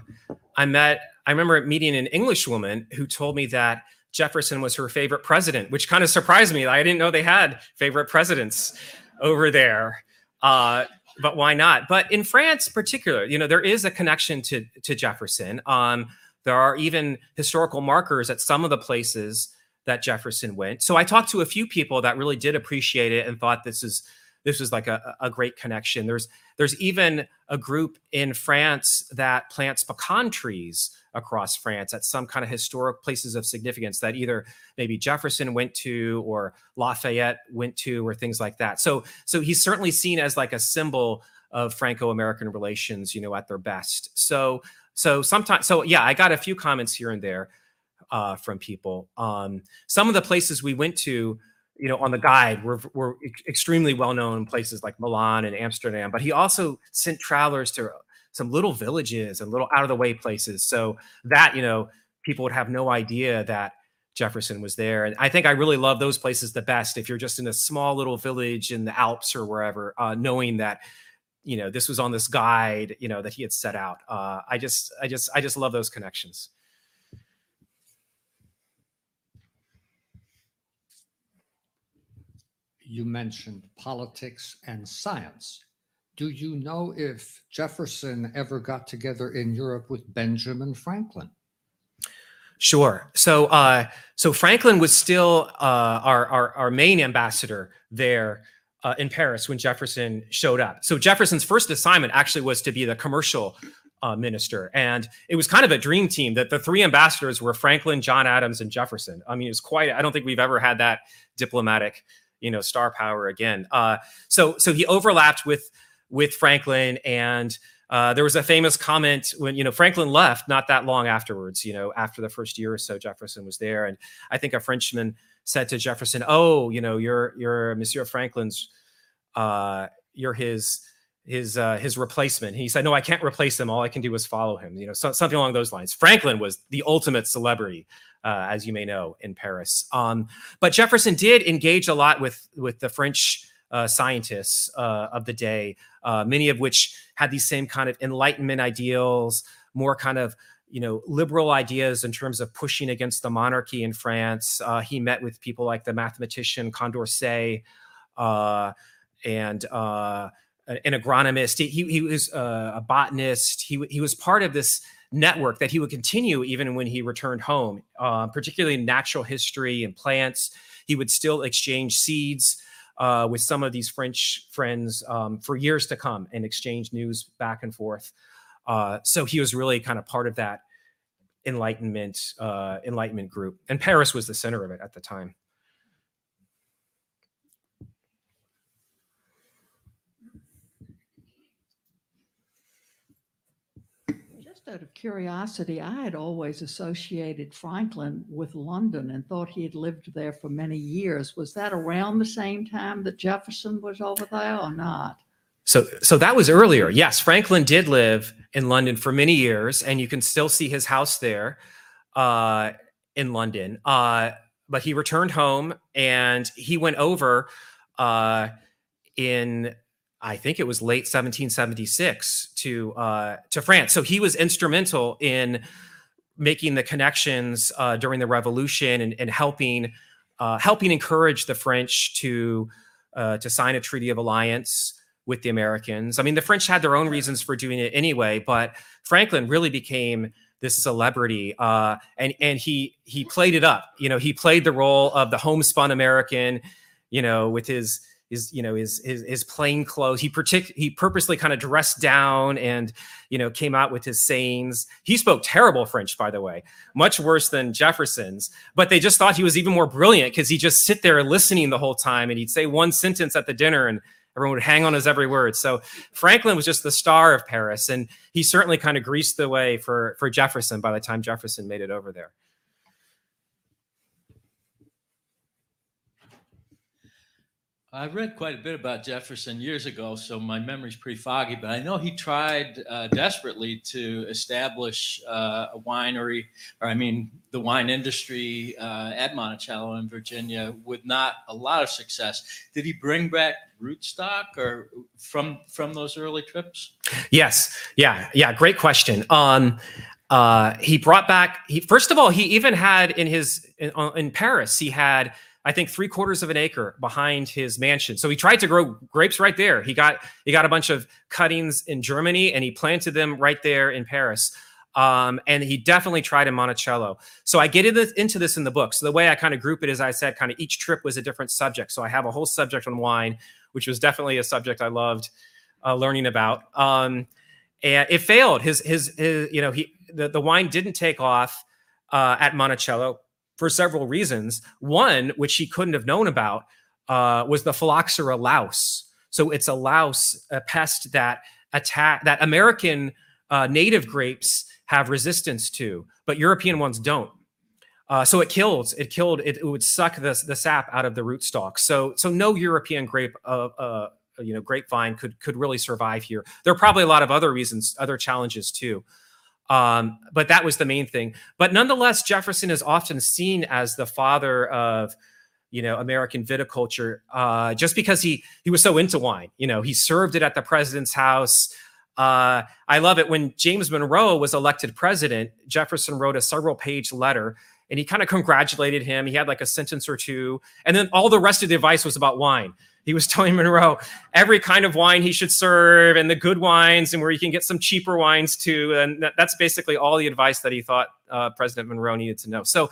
I met, I remember meeting an English woman who told me that Jefferson was her favorite president, which kind of surprised me. I didn't know they had favorite presidents over there, uh, but why not? But in France, particularly, you know, there is a connection to to Jefferson. Um, there are even historical markers at some of the places that Jefferson went. So I talked to a few people that really did appreciate it and thought this is this was like a, a great connection. There's there's even a group in France that plants pecan trees across France at some kind of historic places of significance that either maybe Jefferson went to or Lafayette went to or things like that. So so he's certainly seen as like a symbol of Franco-American relations, you know, at their best. So so sometimes so yeah, I got a few comments here and there uh, from people. Um, some of the places we went to, you know, on the guide were were extremely well-known places like Milan and Amsterdam, but he also sent travelers to some little villages and little out of the way places. So that, you know, people would have no idea that Jefferson was there. And I think I really love those places the best. If you're just in a small little village in the Alps or wherever, uh, knowing that, you know, this was on this guide, you know, that he had set out. Uh, I just, I just, I just love those connections. You mentioned politics and science. Do you know if Jefferson ever got together in Europe with Benjamin Franklin? Sure. So, uh, so Franklin was still uh, our, our our main ambassador there uh, in Paris when Jefferson showed up. So Jefferson's first assignment actually was to be the commercial uh, minister, and it was kind of a dream team that the three ambassadors were Franklin, John Adams, and Jefferson. I mean, it was quite. I don't think we've ever had that diplomatic, you know, star power again. Uh, so, so he overlapped with. with Franklin. And uh, there was a famous comment when, you know, Franklin left not that long afterwards, you know, after the first year or so Jefferson was there. And I think a Frenchman said to Jefferson, oh, you know, you're, you're Monsieur Franklin's, uh, you're his, his, uh, his replacement. And he said, no, I can't replace him. All I can do is follow him. You know, so, something along those lines. Franklin was the ultimate celebrity, uh, as you may know, in Paris. Um, but Jefferson did engage a lot with, with the French Uh, scientists uh, of the day, uh, many of which had these same kind of Enlightenment ideals, more kind of, you know, liberal ideas in terms of pushing against the monarchy in France. Uh, he met with people like the mathematician Condorcet uh, and uh, an agronomist. He, he, he was uh, a botanist. He, he was part of this network that he would continue even when he returned home, uh, particularly in natural history and plants. He would still exchange seeds Uh, with some of these French friends um, for years to come and exchange news back and forth. Uh, so he was really kind of part of that Enlightenment uh, Enlightenment group. And Paris was the center of it at the time. Just just out of curiosity, I had always associated Franklin with London and thought he had lived there for many years. Was that around the same time that Jefferson was over there or not? So, so that was earlier. Yes, Franklin did live in London for many years, and you can still see his house there uh, in London. Uh, but he returned home, and he went over uh, in, I think it was late seventeen seventy-six to uh, to France. So he was instrumental in making the connections uh, during the Revolution and, and helping uh, helping encourage the French to uh, to sign a treaty of alliance with the Americans. I mean, the French had their own reasons for doing it anyway, but Franklin really became this celebrity, uh, and and he he played it up. You know, he played the role of the homespun American, you know, with his his you know his his, his plain clothes. He partic- he purposely kind of dressed down, and you know, came out with his sayings. He spoke terrible French, by the way, much worse than Jefferson's. But they just thought he was even more brilliant because he just sit there listening the whole time, and he'd say one sentence at the dinner and everyone would hang on his every word. So Franklin was just the star of Paris, and he certainly kind of greased the way for, for Jefferson by the time Jefferson made it over there. I've read quite a bit about Jefferson years ago, so my memory's pretty foggy, but I know he tried uh, desperately to establish uh, a winery, or I mean, the wine industry uh, at Monticello in Virginia, with not a lot of success. Did he bring back rootstock or from from those early trips? Yes, yeah, yeah, great question. Um, uh, he brought back. He first of all, he even had in his in, in Paris, he had, I think, three quarters of an acre behind his mansion. So he tried to grow grapes right there. He got he got a bunch of cuttings in Germany, and he planted them right there in Paris. Um, and he definitely tried in Monticello. So I get into this in the book. So the way I kind of group it is, I said, kind of each trip was a different subject. So I have a whole subject on wine, which was definitely a subject I loved uh, learning about. Um, and it failed. His, his his you know he the, the wine didn't take off uh, at Monticello, for several reasons. One, which he couldn't have known about, uh, was the phylloxera louse. So it's a louse, a pest that attack that American uh, native grapes have resistance to, but European ones don't. Uh, so it killed. It killed. It, it would suck the the sap out of the rootstock. So so no European grape, uh, uh, you know, grapevine could could really survive here. There are probably a lot of other reasons, other challenges too. Um, but that was the main thing. But nonetheless, Jefferson is often seen as the father of, you know, American viticulture, uh, just because he he was so into wine. You know, he served it at the president's house. Uh, I love it. When James Monroe was elected president, Jefferson wrote a several-page letter, and he kind of congratulated him. He had like a sentence or two, and then all the rest of the advice was about wine. He was telling Monroe every kind of wine he should serve, and the good wines, and where you can get some cheaper wines too. And that's basically all the advice that he thought uh, President Monroe needed to know. So,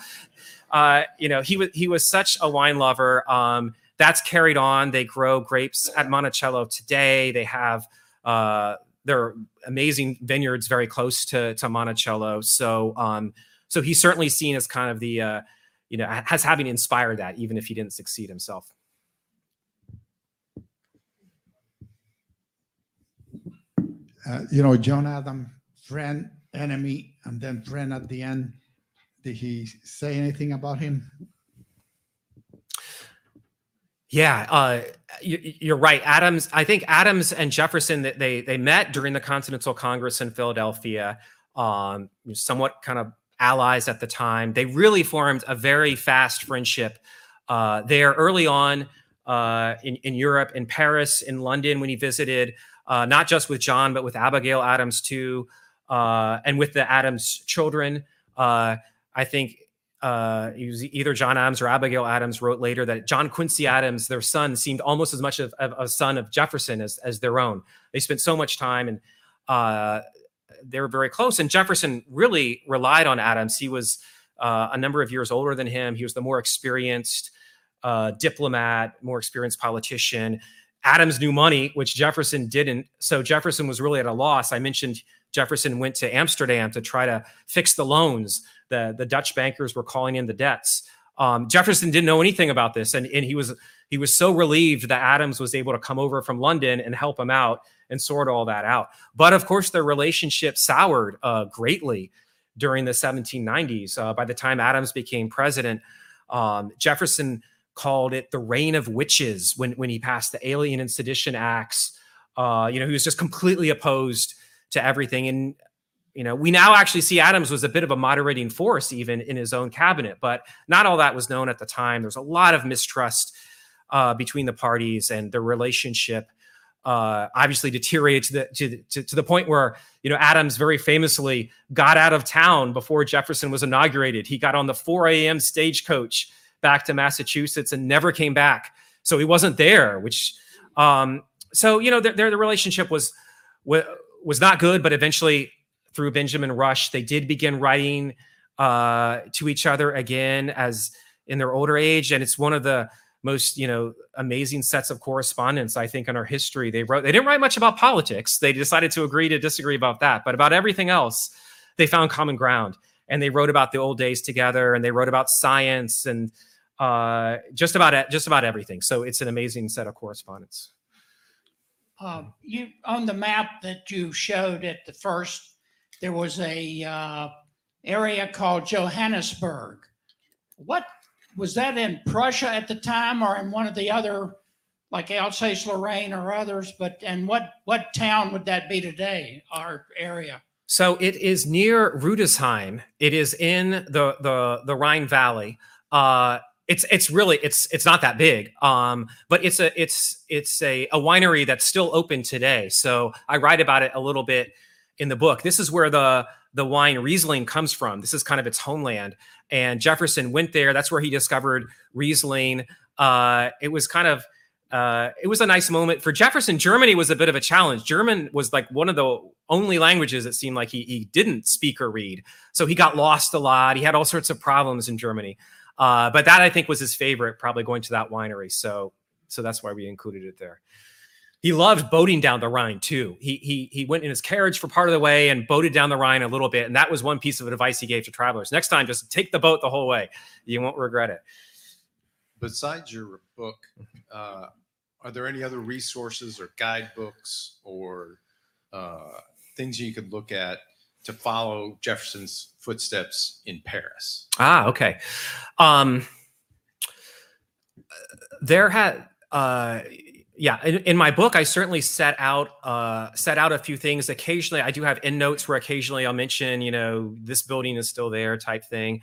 uh, you know, he was he was such a wine lover. Um, that's carried on. They grow grapes at Monticello today. They have uh, their amazing vineyards very close to to Monticello. So, um, so he's certainly seen as kind of the, uh, you know, as having inspired that, even if he didn't succeed himself. Uh, you know, John Adams, friend, enemy, and then friend at the end. Did he say anything about him? Yeah, uh, you, you're right. Adams, I think Adams and Jefferson, they they met during the Continental Congress in Philadelphia, um, somewhat kind of allies at the time. They really formed a very fast friendship uh, there early on uh, in, in Europe, in Paris, in London when he visited. Uh, not just with John, but with Abigail Adams too, uh, and with the Adams children. Uh, I think uh, it was either John Adams or Abigail Adams wrote later that John Quincy Adams, their son, seemed almost as much of, of a son of Jefferson as, as their own. They spent so much time, and uh, they were very close. And Jefferson really relied on Adams. He was uh, a number of years older than him. He was the more experienced uh, diplomat, more experienced politician. Adams knew money, which Jefferson didn't. So Jefferson was really at a loss. I mentioned Jefferson went to Amsterdam to try to fix the loans. The, the Dutch bankers were calling in the debts. Um, Jefferson didn't know anything about this. And, and he was he was so relieved that Adams was able to come over from London and help him out and sort all that out. But of course, their relationship soured uh, greatly during the seventeen nineties. Uh, by the time Adams became president, um, Jefferson called it the reign of witches when, when he passed the Alien and Sedition Acts. Uh, you know, he was just completely opposed to everything. And, you know, we now actually see Adams was a bit of a moderating force even in his own cabinet, but not all that was known at the time. There's a lot of mistrust uh, between the parties, and the relationship uh, obviously deteriorated to the, to, to, to the point where, you know, Adams very famously got out of town before Jefferson was inaugurated. He got on the four a.m. stagecoach back to Massachusetts and never came back. So he wasn't there, which, um, so, you know, their, their relationship was, was, was not good, but eventually, through Benjamin Rush, they did begin writing uh, to each other again as in their older age. And it's one of the most, you know, amazing sets of correspondence, I think, in our history. They wrote, they didn't write much about politics. They decided to agree to disagree about that, but about everything else, they found common ground, and they wrote about the old days together, and they wrote about science, and uh, just about, just about everything. So it's an amazing set of correspondence. Uh, you, on the map that you showed at the first, there was a uh, area called Johannesburg. What was that in Prussia at the time, or in one of the other, like Alsace-Lorraine or others? But and what what town would that be today? Our area. So it is near Rudesheim. It is in the the the Rhine Valley. Uh, it's it's really it's it's not that big, um, but it's a it's it's a, a winery that's still open today. So I write about it a little bit in the book. This is where the, the wine Riesling comes from. This is kind of its homeland. And Jefferson went there. That's where he discovered Riesling. Uh, it was kind of, uh, it was a nice moment for Jefferson. Germany was a bit of a challenge. German was like one of the only languages it seemed like he, he didn't speak or read. So he got lost a lot. He had all sorts of problems in Germany. Uh, but that, I think, was his favorite, probably going to that winery. So, so that's why we included it there. He loved boating down the Rhine too. He, he, he went in his carriage for part of the way and boated down the Rhine a little bit. And that was one piece of advice he gave to travelers. Next time, just take the boat the whole way. You won't regret it. Besides your book, uh, are there any other resources or guidebooks or uh, things you could look at to follow Jefferson's footsteps in Paris? Ah, okay. Um, there had... Uh, Yeah, in, in my book, I certainly set out uh, set out a few things. Occasionally, I do have endnotes where occasionally I'll mention, you know, this building is still there type thing.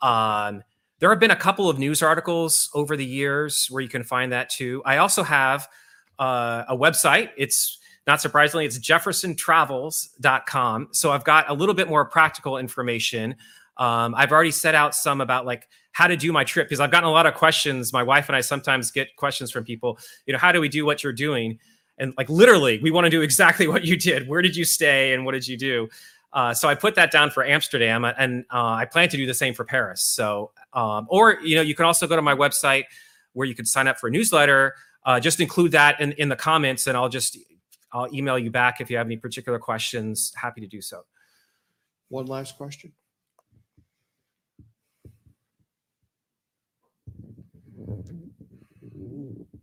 Um, there have been a couple of news articles over the years where you can find that too. I also have uh, a website. It's not surprisingly, it's jefferson travels dot com. So I've got a little bit more practical information. Um, I've already set out some about like how to do my trip, because I've gotten a lot of questions. My wife and I sometimes get questions from people, you know, how do we do what you're doing? And like, literally, we want to do exactly what you did. Where did you stay and what did you do? Uh, so I put that down for Amsterdam, and uh, I plan to do the same for Paris. So, um, or, you know, you can also go to my website where you can sign up for a newsletter. Uh, just include that in, in the comments, and I'll just, I'll email you back if you have any particular questions. Happy to do so. One last question.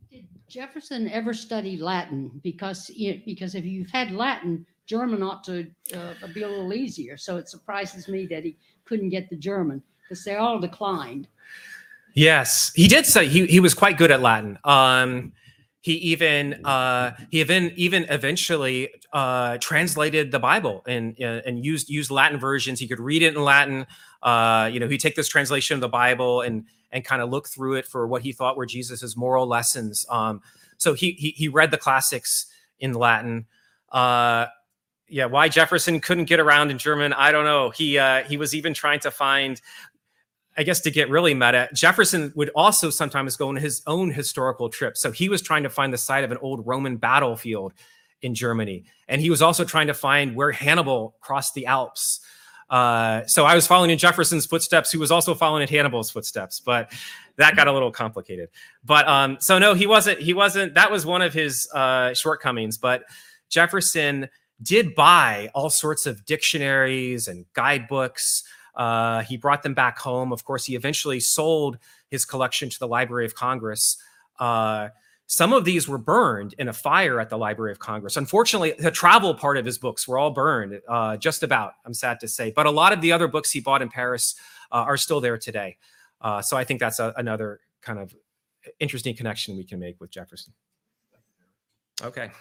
Did Jefferson ever study Latin? Because it, because if you've had Latin, German ought to uh, be a little easier. So it surprises me that he couldn't get the German, because they all declined. Yes, he did say he he was quite good at Latin. Um, he even uh, he even even eventually uh, translated the Bible and and used used Latin versions. He could read it in Latin. Uh, you know, he'd take this translation of the Bible and. and kind of look through it for what he thought were Jesus's moral lessons. Um, so he, he, he read the classics in Latin. Uh, yeah. Why Jefferson couldn't get around in German, I don't know. He, uh, he was even trying to find, I guess, to get really meta, Jefferson would also sometimes go on his own historical trip. So he was trying to find the site of an old Roman battlefield in Germany. And he was also trying to find where Hannibal crossed the Alps. Uh, so I was following in Jefferson's footsteps, who was also following in Hannibal's footsteps, but that got a little complicated. But um, so no, he wasn't, he wasn't, that was one of his uh, shortcomings, but Jefferson did buy all sorts of dictionaries and guidebooks. Uh, he brought them back home. Of course, he eventually sold his collection to the Library of Congress. Uh, Some of these were burned in a fire at the Library of Congress. Unfortunately, the travel part of his books were all burned, uh, just about, I'm sad to say. But a lot of the other books he bought in Paris uh, are still there today. Uh, so I think that's a, another kind of interesting connection we can make with Jefferson. Okay.